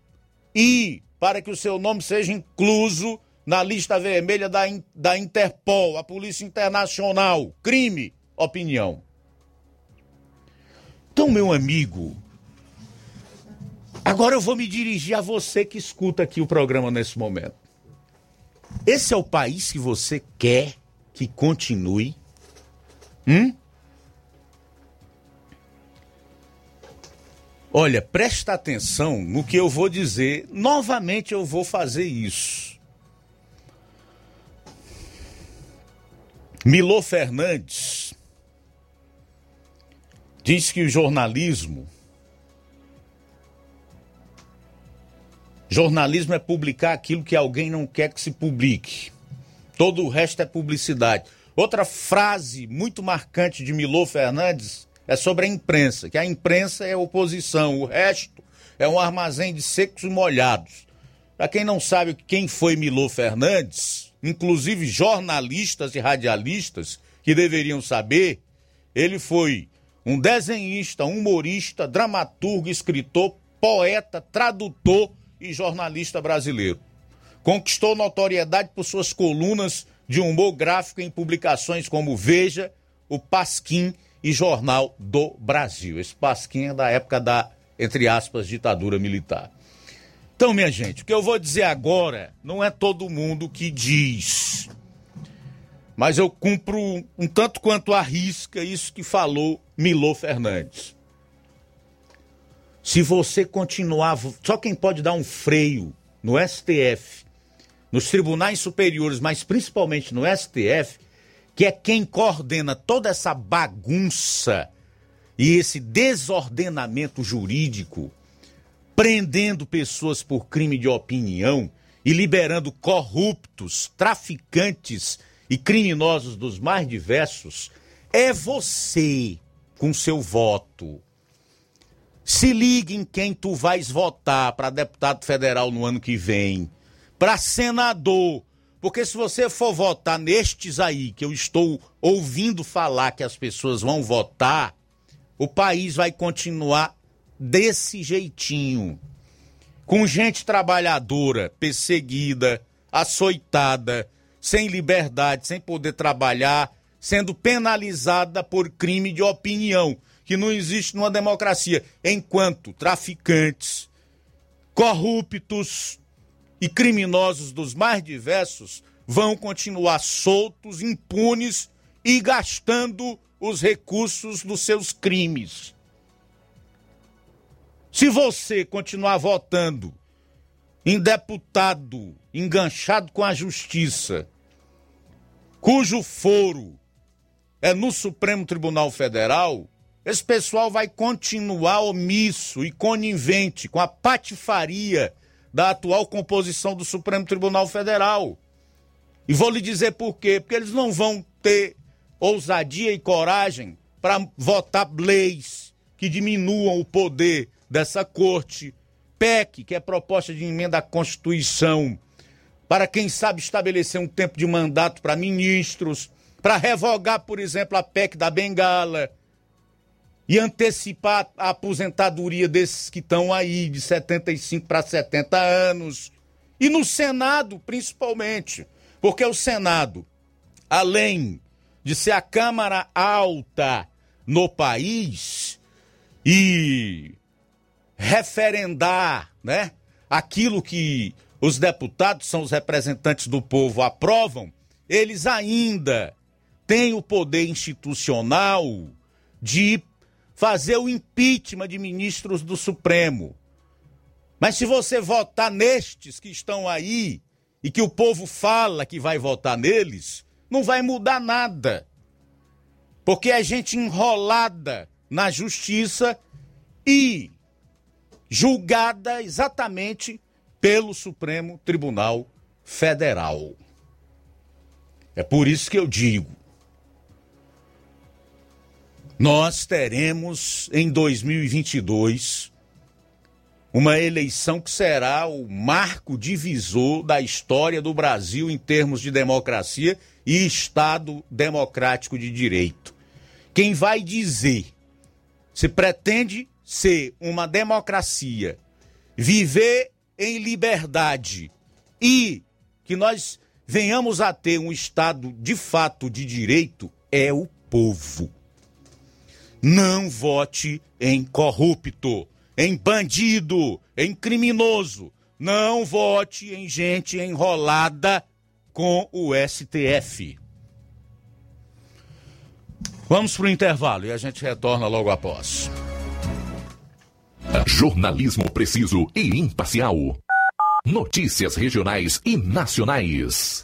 e para que o seu nome seja incluso na lista vermelha da, da Interpol, a Polícia Internacional. Crime, opinião. Então, meu amigo, agora eu vou me dirigir a você que escuta aqui o programa nesse momento. Esse é o país que você quer que continue? Hum? Olha, presta atenção no que eu vou dizer. Novamente eu vou fazer isso. Millôr Fernandes diz que o jornalismo... Jornalismo é publicar aquilo que alguém não quer que se publique. Todo o resto é publicidade. Outra frase muito marcante de Millôr Fernandes é sobre a imprensa, que a imprensa é oposição, o resto é um armazém de secos e molhados. Para quem não sabe quem foi Millôr Fernandes, inclusive jornalistas e radialistas que deveriam saber, ele foi um desenhista, humorista, dramaturgo, escritor, poeta, tradutor e jornalista brasileiro. Conquistou notoriedade por suas colunas de humor gráfico em publicações como Veja, o Pasquim e Jornal do Brasil. Esse Pasquim é da época da, entre aspas, ditadura militar. Então, minha gente, o que eu vou dizer agora não é todo mundo que diz, mas eu cumpro um tanto quanto à risca isso que falou Millôr Fernandes. Se você continuar, só quem pode dar um freio no S T F, nos tribunais superiores, mas principalmente no S T F, que é quem coordena toda essa bagunça e esse desordenamento jurídico, prendendo pessoas por crime de opinião e liberando corruptos, traficantes e criminosos dos mais diversos, é você com seu voto. Se ligue em quem tu vais votar para deputado federal no ano que vem, para senador. Porque se você for votar nestes aí, que eu estou ouvindo falar que as pessoas vão votar, o país vai continuar desse jeitinho. Com gente trabalhadora, perseguida, açoitada, sem liberdade, sem poder trabalhar, sendo penalizada por crime de opinião, que não existe numa democracia. Enquanto traficantes, corruptos e criminosos dos mais diversos vão continuar soltos, impunes e gastando os recursos dos seus crimes. Se você continuar votando em deputado enganchado com a justiça, cujo foro é no Supremo Tribunal Federal, esse pessoal vai continuar omisso e conivente com a patifaria da atual composição do Supremo Tribunal Federal. E vou lhe dizer por quê. Porque eles não vão ter ousadia e coragem para votar leis que diminuam o poder dessa corte. P E C, que é proposta de emenda à Constituição, para quem sabe estabelecer um tempo de mandato para ministros, para revogar, por exemplo, a P E C da Bengala e antecipar a aposentadoria desses que estão aí, de setenta e cinco para setenta anos. E no Senado, principalmente, porque o Senado, além de ser a Câmara Alta no país e referendar, né, aquilo que os deputados, são os representantes do povo, aprovam, eles ainda têm o poder institucional de fazer o impeachment de ministros do Supremo. Mas se você votar nestes que estão aí e que o povo fala que vai votar neles, não vai mudar nada. Porque é gente enrolada na justiça e julgada exatamente pelo Supremo Tribunal Federal. É por isso que eu digo, nós teremos em dois mil e vinte e dois uma eleição que será o marco divisor da história do Brasil em termos de democracia e Estado democrático de direito. Quem vai dizer se pretende ser uma democracia, viver em liberdade e que nós venhamos a ter um Estado de fato de direito é o povo. Não vote em corrupto, em bandido, em criminoso. Não vote em gente enrolada com o S T F. Vamos para o intervalo e a gente retorna logo após. Jornalismo preciso e imparcial. Notícias regionais e nacionais.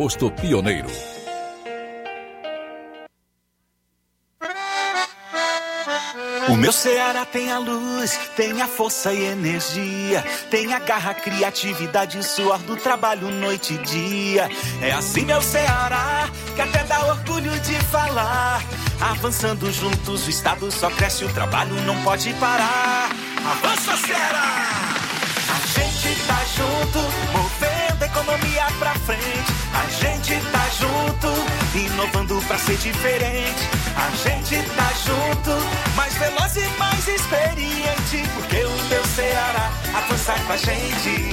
Posto Pioneiro. O meu Ceará tem a luz, tem a força e energia, tem a garra, criatividade e o suor do trabalho noite e dia. É assim, meu Ceará, que até dá orgulho de falar. Avançando juntos, o Estado só cresce, o trabalho não pode parar. Avança, Ceará! A gente tá junto, movendo a economia pra frente. A gente tá junto, inovando pra ser diferente. A gente tá junto, mais veloz e mais experiente, porque o meu Ceará avança com a gente.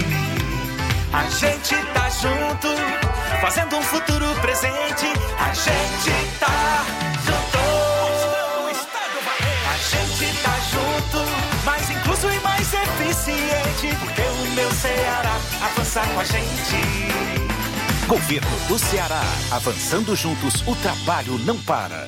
A gente tá junto, fazendo um futuro presente. A gente tá junto, a gente tá junto, mais incluso e mais eficiente, porque o meu Ceará avança com a gente. Governo do Ceará. Avançando juntos, o trabalho não para.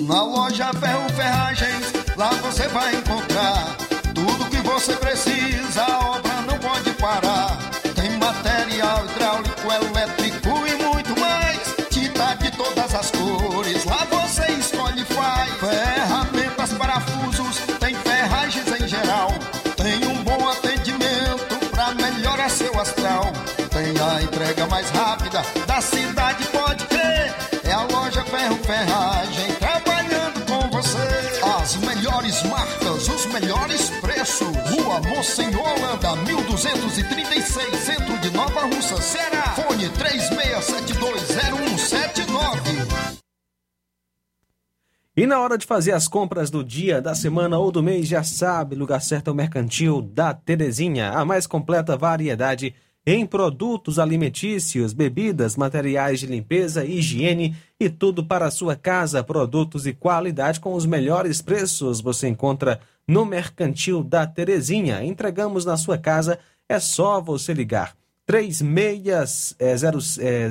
Na loja Ferro Ferragens, lá você vai encontrar tudo que você precisa, a obra não pode parar. Tem material hidráulico, elétrico e muito mais. Tinta de todas as cores, lá você escolhe e faz. Ferramentas, parafusos, tem ferragens em geral. Tem um bom atendimento pra melhorar seu astral. Tem a entrega mais rápida da cidade, pode crer. É a loja Ferro Ferragem trabalhando com você. As melhores marcas, os melhores preços. Rua Monsenhor Holanda, mil duzentos e trinta e seis, Centro de Nova Russas, Ceará. Fone três seis sete dois zero um sete nove. E na hora de fazer as compras do dia, da semana ou do mês, já sabe, lugar certo é o Mercantil da Terezinha. A mais completa variedade em produtos alimentícios, bebidas, materiais de limpeza, higiene e tudo para a sua casa. Produtos e qualidade com os melhores preços você encontra no Mercantil da Terezinha. Entregamos na sua casa, é só você ligar. três seis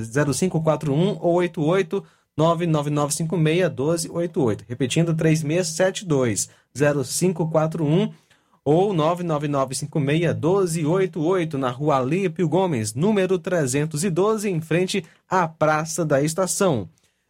zero cinco quatro um ou oito oito nove nove nove cinco seis um dois oito oito. Repetindo, três seis sete dois zero cinco quatro um ou nove nove nove cinco seis um dois oito oito, na Rua Alípio Gomes, número trezentos e doze, em frente à Praça da Estação.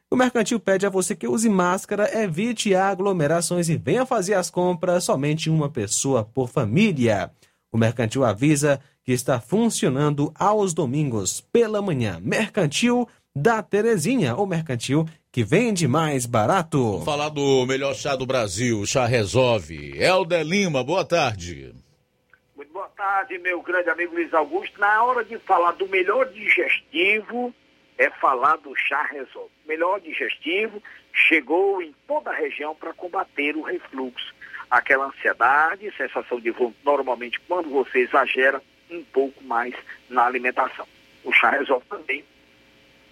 O Mercantil pede a você que use máscara, evite aglomerações e venha fazer as compras somente uma pessoa por família. O Mercantil avisa que está funcionando aos domingos pela manhã. Mercantil da Terezinha, o mercantil que vende mais barato. Vamos falar do melhor chá do Brasil, Chá Resolve. Helder Lima, boa tarde. Muito boa tarde, meu grande amigo Luiz Augusto. Na hora de falar do melhor digestivo, é falar do Chá Resolve. Melhor digestivo chegou em toda a região para combater o refluxo. Aquela ansiedade, sensação de vômito, normalmente quando você exagera um pouco mais na alimentação. O Chá Resolve também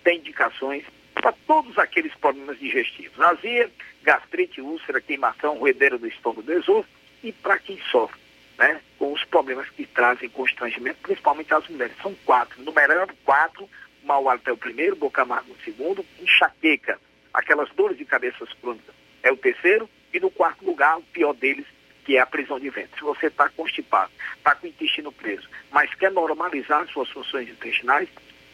tem indicações para todos aqueles problemas digestivos: azia, gastrite, úlcera, queimação, roedeira do estômago, do esôfago, e para quem sofre, né, com os problemas que trazem constrangimento, principalmente as mulheres. São quatro, numerando quatro: mau hálito é o primeiro, boca amarga o segundo, enxaqueca, aquelas dores de cabeças crônicas, é o terceiro, e no quarto lugar, o pior deles, que é a prisão de ventre. Se você está constipado, está com o intestino preso, mas quer normalizar suas funções intestinais,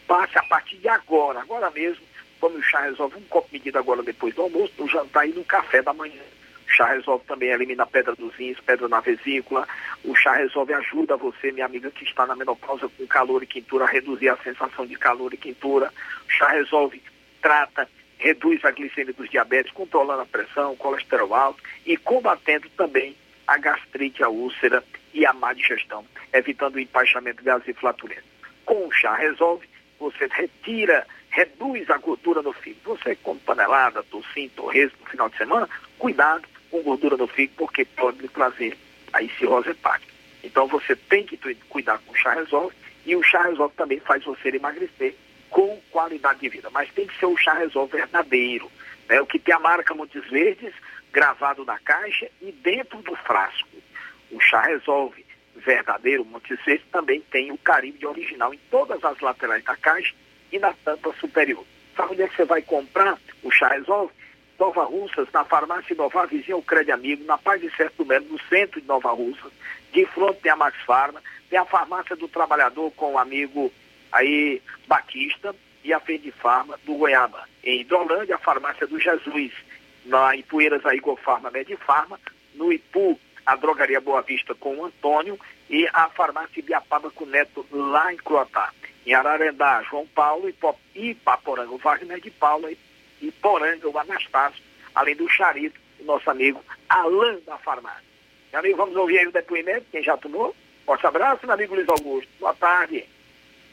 passe a partir de agora, agora mesmo, tome o Chá Resolve, um copo medido agora depois do almoço, no jantar e no café da manhã. O Chá Resolve também elimina a pedra dos rins, pedra na vesícula. O Chá Resolve ajuda você, minha amiga, que está na menopausa com calor e quintura, a reduzir a sensação de calor e quintura. O Chá Resolve trata, reduz a glicemia dos diabetes, controlando a pressão, colesterol alto e combatendo também a gastrite, a úlcera e a má digestão, evitando o empaixamento, gases e flatulência. Com o Chá Resolve, você retira, reduz a gordura no fígado. Você come panelada, tocinho, torresmo no final de semana, cuidado com gordura no fígado, porque pode lhe trazer aí cirrose hepática. Então você tem que cuidar com o Chá Resolve, e o Chá Resolve também faz você emagrecer com qualidade de vida. Mas tem que ser o Chá Resolve verdadeiro, né? O que tem a marca Montes Verdes gravado na caixa e dentro do frasco. O Chá Resolve verdadeiro Montes Verdes também tem o carimbo de original em todas as laterais da caixa e na tampa superior. Sabe onde é que você vai comprar o Chá Resolve? Nova Russas, na farmácia Inovar, vizinho ao Crédito Amigo, na Paz de Certo do Melo, no centro de Nova Russas. De fronte tem a Max Farma, tem a farmácia do trabalhador com o amigo aí Batista, e a Fede Farma do Goiaba. Em Hidrolândia, a farmácia do Jesus. Na Ipueiras, a Igor Farma, Medifarma. No Ipu, a Drogaria Boa Vista com o Antônio, e a farmácia Ibiapaba com o Neto, lá em Croatá. Em Ararendá, João Paulo, e Paporanga, o Wagner de Paula, e Poranga, o Anastácio, além do Charito, o nosso amigo Alain da farmácia. Meu amigo, vamos ouvir aí o depoimento, quem já tomou. Forte abraço, meu amigo Luiz Augusto. Boa tarde.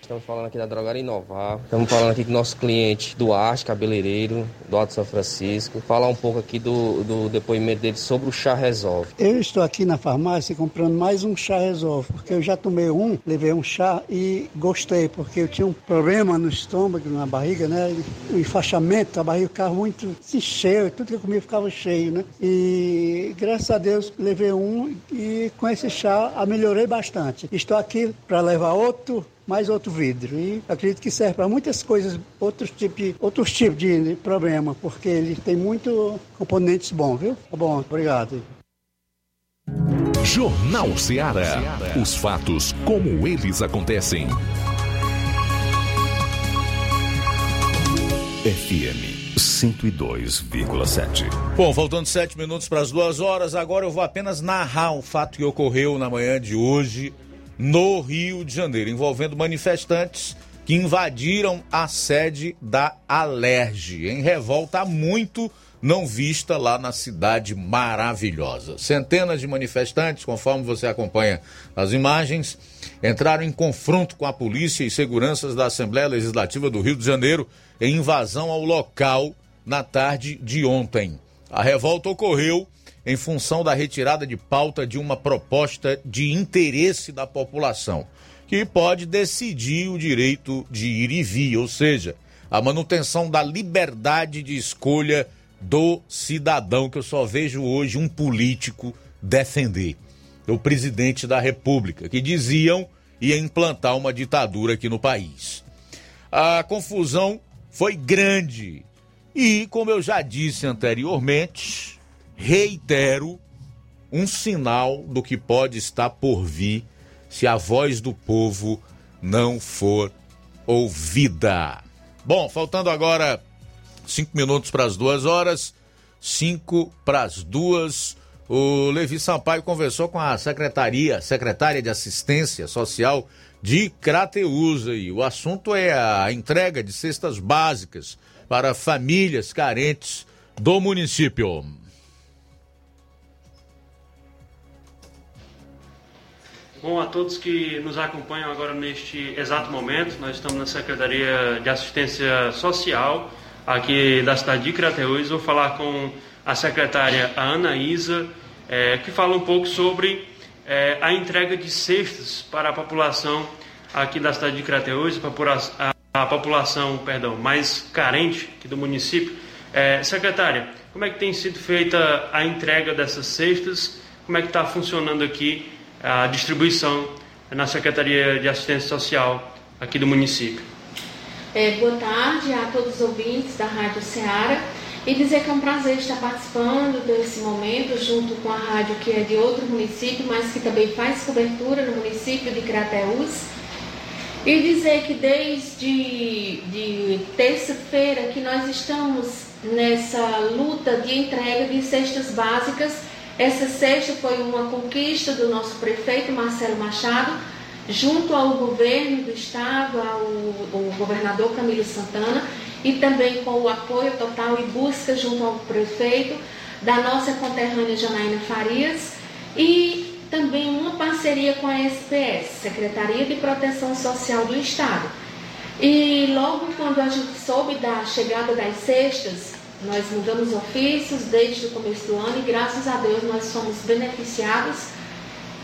Estamos falando aqui da Drogaria Inovar, estamos falando aqui com o nosso cliente Duarte, cabeleireiro do Alto São Francisco. Falar um pouco aqui do, do depoimento dele sobre o Chá Resolve. Eu estou aqui na farmácia comprando mais um Chá Resolve, porque eu já tomei um, levei um chá e gostei, porque eu tinha um problema no estômago, na barriga, né? O enfaixamento da barriga ficava muito, se cheio, tudo que eu comia ficava cheio, né? E graças a Deus levei um e com esse chá a melhorei bastante. Estou aqui para levar outro, mais outro vidro, e acredito que serve para muitas coisas, outros tipos de, outros tipos de problema, porque ele tem muitos componentes bons, viu? Tá bom, obrigado. Jornal Ceará. Os fatos como eles acontecem. F M cento e dois vírgula sete. Bom, faltando sete minutos para as duas horas, agora eu vou apenas narrar um fato que ocorreu na manhã de hoje no Rio de Janeiro, envolvendo manifestantes que invadiram a sede da Alerj, em revolta há muito não vista lá na cidade maravilhosa. Centenas de manifestantes, conforme você acompanha as imagens, entraram em confronto com a polícia e seguranças da Assembleia Legislativa do Rio de Janeiro em invasão ao local na tarde de ontem. A revolta ocorreu em função da retirada de pauta de uma proposta de interesse da população, que pode decidir o direito de ir e vir, ou seja, a manutenção da liberdade de escolha do cidadão, que eu só vejo hoje um político defender, o presidente da República, que diziam ia implantar uma ditadura aqui no país. A confusão foi grande e, como eu já disse anteriormente, reitero, um sinal do que pode estar por vir se a voz do povo não for ouvida. Bom, faltando agora cinco minutos para as duas horas, cinco para as duas, o Levi Sampaio conversou com a secretaria, secretária de Assistência Social de Crateús, e o assunto é a entrega de cestas básicas para famílias carentes do município. Bom, a todos que nos acompanham agora neste exato momento, nós estamos na Secretaria de Assistência Social aqui da cidade de Crateús. Vou falar com a secretária Ana Isa, é, que fala um pouco sobre é, a entrega de cestas para a população aqui da cidade de Crateús, a, a população perdão, mais carente aqui do município. É, secretária, como é que tem sido feita a entrega dessas cestas? Como é que está funcionando aqui a distribuição na Secretaria de Assistência Social aqui do município? É, boa tarde a todos os ouvintes da Rádio Ceará, e dizer que é um prazer estar participando desse momento junto com a rádio que é de outro município, mas que também faz cobertura no município de Crateús, e dizer que desde de terça-feira que nós estamos nessa luta de entrega de cestas básicas. Essa sexta foi uma conquista do nosso prefeito Marcelo Machado, junto ao governo do estado, ao, ao governador Camilo Santana, e também com o apoio total e busca junto ao prefeito da nossa conterrânea Janaína Farias, e também uma parceria com a S P S, Secretaria de Proteção Social do Estado. E logo quando a gente soube da chegada das cestas, nós mudamos ofícios desde o começo do ano e, graças a Deus, nós somos beneficiados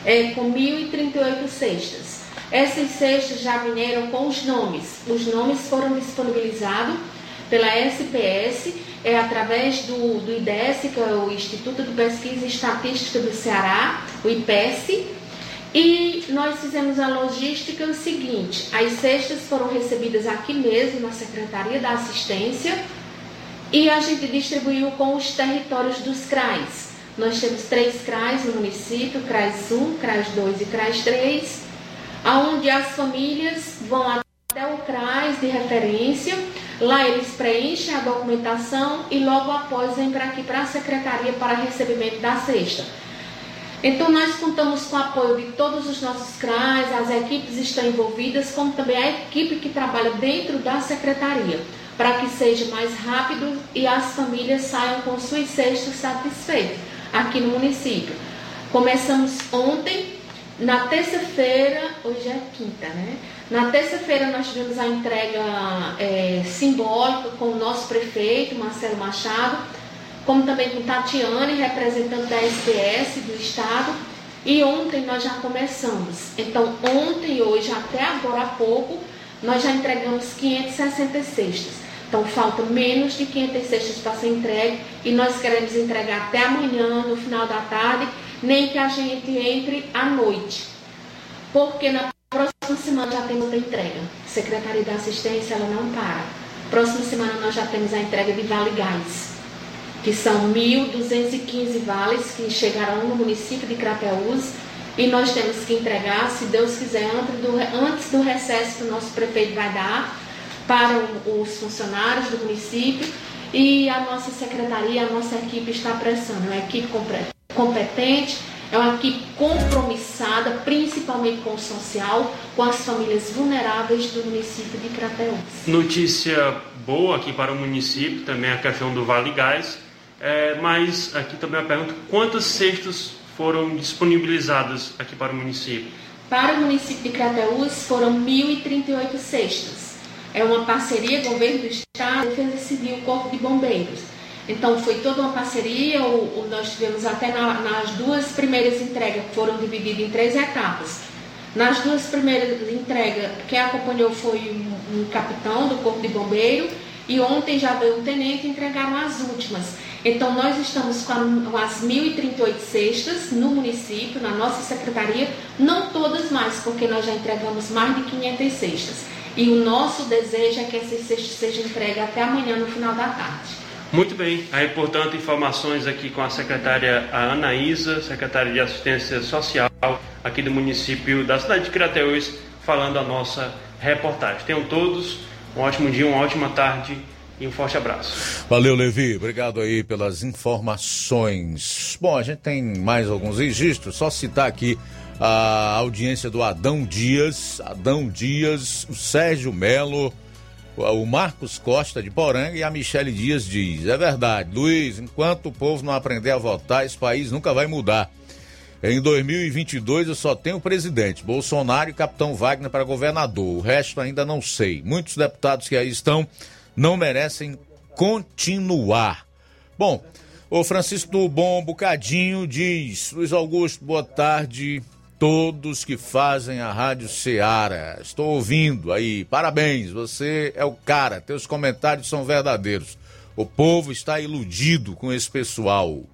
é, com mil e trinta e oito cestas. Essas cestas já vieram com os nomes. Os nomes foram disponibilizados pela S P S, é, através do, do I D E S, que é o Instituto de Pesquisa e Estatística do Ceará, o I P E S, e nós fizemos a logística seguinte. As cestas foram recebidas aqui mesmo, na Secretaria da Assistência, e a gente distribuiu com os territórios dos C R A Is. Nós temos três C R A Is no município, C R A Is um, C R A Is dois e C R A Is três, onde as famílias vão até o C R A Is de referência, lá eles preenchem a documentação e logo após vêm para aqui para a Secretaria para recebimento da cesta. Então nós contamos com o apoio de todos os nossos C R A Is, as equipes estão envolvidas, como também a equipe que trabalha dentro da Secretaria, para que seja mais rápido e as famílias saiam com suas cestas satisfeitas aqui no município. Começamos ontem, na terça-feira, hoje é quinta, né? Na terça-feira nós tivemos a entrega é, simbólica com o nosso prefeito, Marcelo Machado, como também com Tatiane, representante da S P S do Estado, e ontem nós já começamos. Então, ontem e hoje, até agora há pouco, nós já entregamos quinhentas e sessenta cestas. Então, falta menos de quinhentas cestas para ser entregue, e nós queremos entregar até amanhã, no final da tarde, nem que a gente entre à noite, porque na próxima semana já temos a entrega. A Secretaria da Assistência, ela não para. Próxima semana nós já temos a entrega de Vale Gás, que são mil duzentos e quinze vales que chegarão no município de Crateús, e nós temos que entregar, se Deus quiser, antes do, antes do recesso que o nosso prefeito vai dar, para os funcionários do município, e a nossa secretaria, a nossa equipe está prestando. É uma equipe competente, é uma equipe compromissada, principalmente com o social, com as famílias vulneráveis do município de Crateús. Notícia boa aqui para o município, também a questão do Vale Gás. É, mas aqui também a pergunta, quantas cestas foram disponibilizadas aqui para o município? Para o município de Crateús foram mil e trinta e oito cestas. É uma parceria, governo do estado, defesa civil, corpo de bombeiros. Então foi toda uma parceria, o, o, nós tivemos até na, nas duas primeiras entregas, que foram divididas em três etapas. Nas duas primeiras entregas, quem acompanhou foi um, um capitão do corpo de bombeiro, e ontem já veio um tenente e entregaram as últimas. Então nós estamos com as mil e trinta e oito cestas no município, na nossa secretaria, não todas mais, porque nós já entregamos mais de quinhentas cestas. E o nosso desejo é que essas cestas sejam entregues até amanhã, no final da tarde. Muito bem, aí portanto informações aqui com a secretária Anaísa, secretária de Assistência Social aqui do município da cidade de Crateús, falando a nossa reportagem. Tenham todos um ótimo dia, uma ótima tarde e um forte abraço. Valeu, Levi, obrigado aí pelas informações. Bom, a gente tem mais alguns registros, só citar aqui a audiência do Adão Dias, Adão Dias, o Sérgio Melo, o Marcos Costa de Poranga e a Michele Dias diz, é verdade, Luiz, enquanto o povo não aprender a votar, esse país nunca vai mudar. Em dois mil e vinte e dois eu só tenho presidente, Bolsonaro e capitão Wagner para governador, o resto ainda não sei. Muitos deputados que aí estão não merecem continuar. Bom, o Francisco do Bom Bocadinho diz, Luiz Augusto, boa tarde. Todos que fazem a Rádio Ceará, estou ouvindo aí, parabéns, você é o cara, teus comentários são verdadeiros, o povo está iludido com esse pessoal,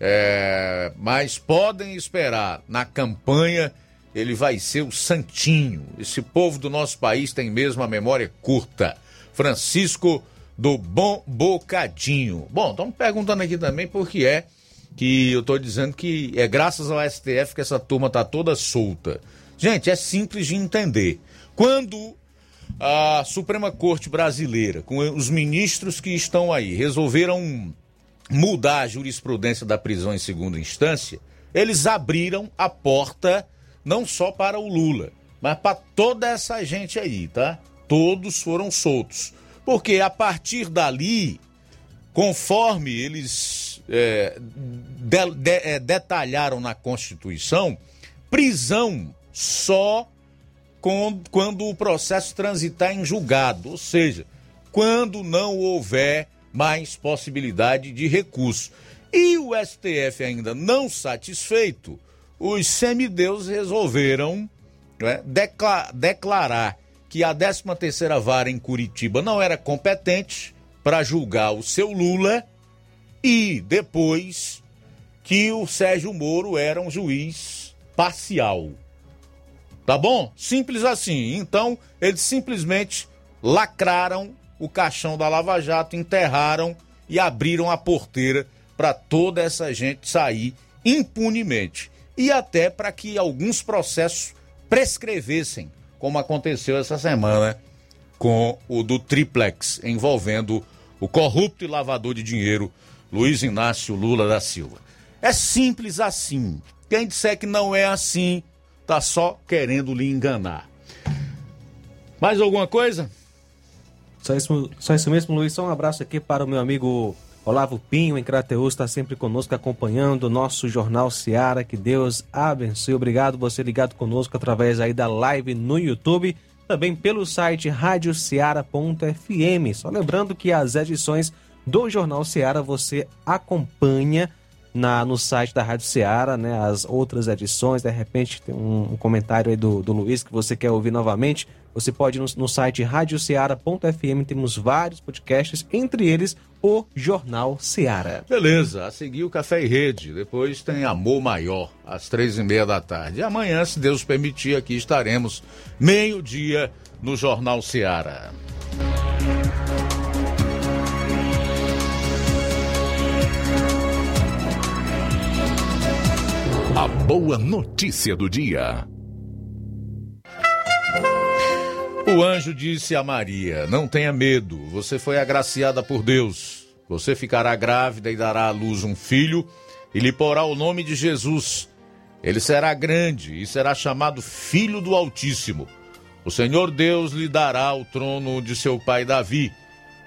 é, mas podem esperar, na campanha ele vai ser o santinho, esse povo do nosso país tem mesmo a memória curta. Francisco do Bom Bocadinho. Bom, estamos perguntando aqui também por que é que eu estou dizendo que é graças ao S T F que essa turma está toda solta. Gente, é simples de entender. Quando a Suprema Corte Brasileira, com os ministros que estão aí, resolveram mudar a jurisprudência da prisão em segunda instância, eles abriram a porta não só para o Lula, mas para toda essa gente aí, tá? Todos foram soltos. Porque a partir dali, conforme eles... É, de, de, é, detalharam na Constituição, prisão só com, quando o processo transitar em julgado, ou seja, quando não houver mais possibilidade de recurso. E o S T F ainda não satisfeito, os semideuses resolveram, né, decla- declarar que a décima terceira vara em Curitiba não era competente para julgar o seu Lula. E depois que o Sérgio Moro era um juiz parcial. Tá bom? Simples assim. Então, eles simplesmente lacraram o caixão da Lava Jato, enterraram e abriram a porteira para toda essa gente sair impunemente. E até para que alguns processos prescrevessem, como aconteceu essa semana com o do Triplex, envolvendo o corrupto e lavador de dinheiro Luiz Inácio Lula da Silva. É simples assim. Quem disser que não é assim, tá só querendo lhe enganar. Mais alguma coisa? Só isso, só isso mesmo, Luiz. Só um abraço aqui para o meu amigo Olavo Pinho, em Crateús, está sempre conosco, acompanhando o nosso Jornal Ceará. Que Deus abençoe. Obrigado você ligado conosco através aí da live no YouTube, também pelo site rádio ceará ponto f m. Só lembrando que as edições do Jornal Ceará você acompanha na, no site da Rádio Ceará, né? As outras edições, de repente tem um, um comentário aí do, do Luiz que você quer ouvir novamente, você pode ir no, no site rádio ceará ponto f m, temos vários podcasts, entre eles o Jornal Ceará. Beleza, a seguir o Café e Rede, depois tem Amor Maior, às três e meia da tarde. E amanhã, se Deus permitir, aqui estaremos meio-dia no Jornal Ceará. A boa notícia do dia. O anjo disse a Maria, não tenha medo, você foi agraciada por Deus. Você ficará grávida e dará à luz um filho e lhe porá o nome de Jesus. Ele será grande e será chamado Filho do Altíssimo. O Senhor Deus lhe dará o trono de seu pai Davi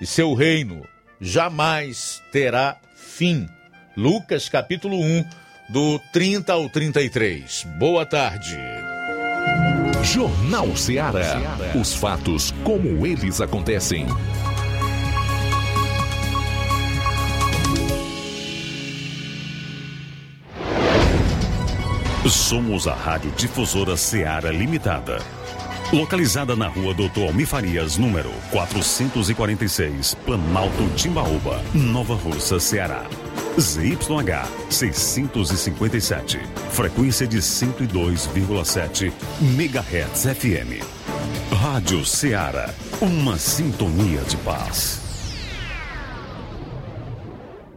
e seu reino jamais terá fim. Lucas, capítulo um, do trinta ao trinta e três. Boa tarde. Jornal Ceará. Os fatos como eles acontecem. Somos a Rádio Difusora Ceará Limitada, localizada na rua doutor Almir Farias, número quatrocentos e quarenta e seis, Planalto Timbaúba, Nova Russa, Ceará. Z Y H seiscentos e cinquenta e sete, frequência de cento e dois vírgula sete MHz F M. Rádio Ceará, uma sintonia de paz.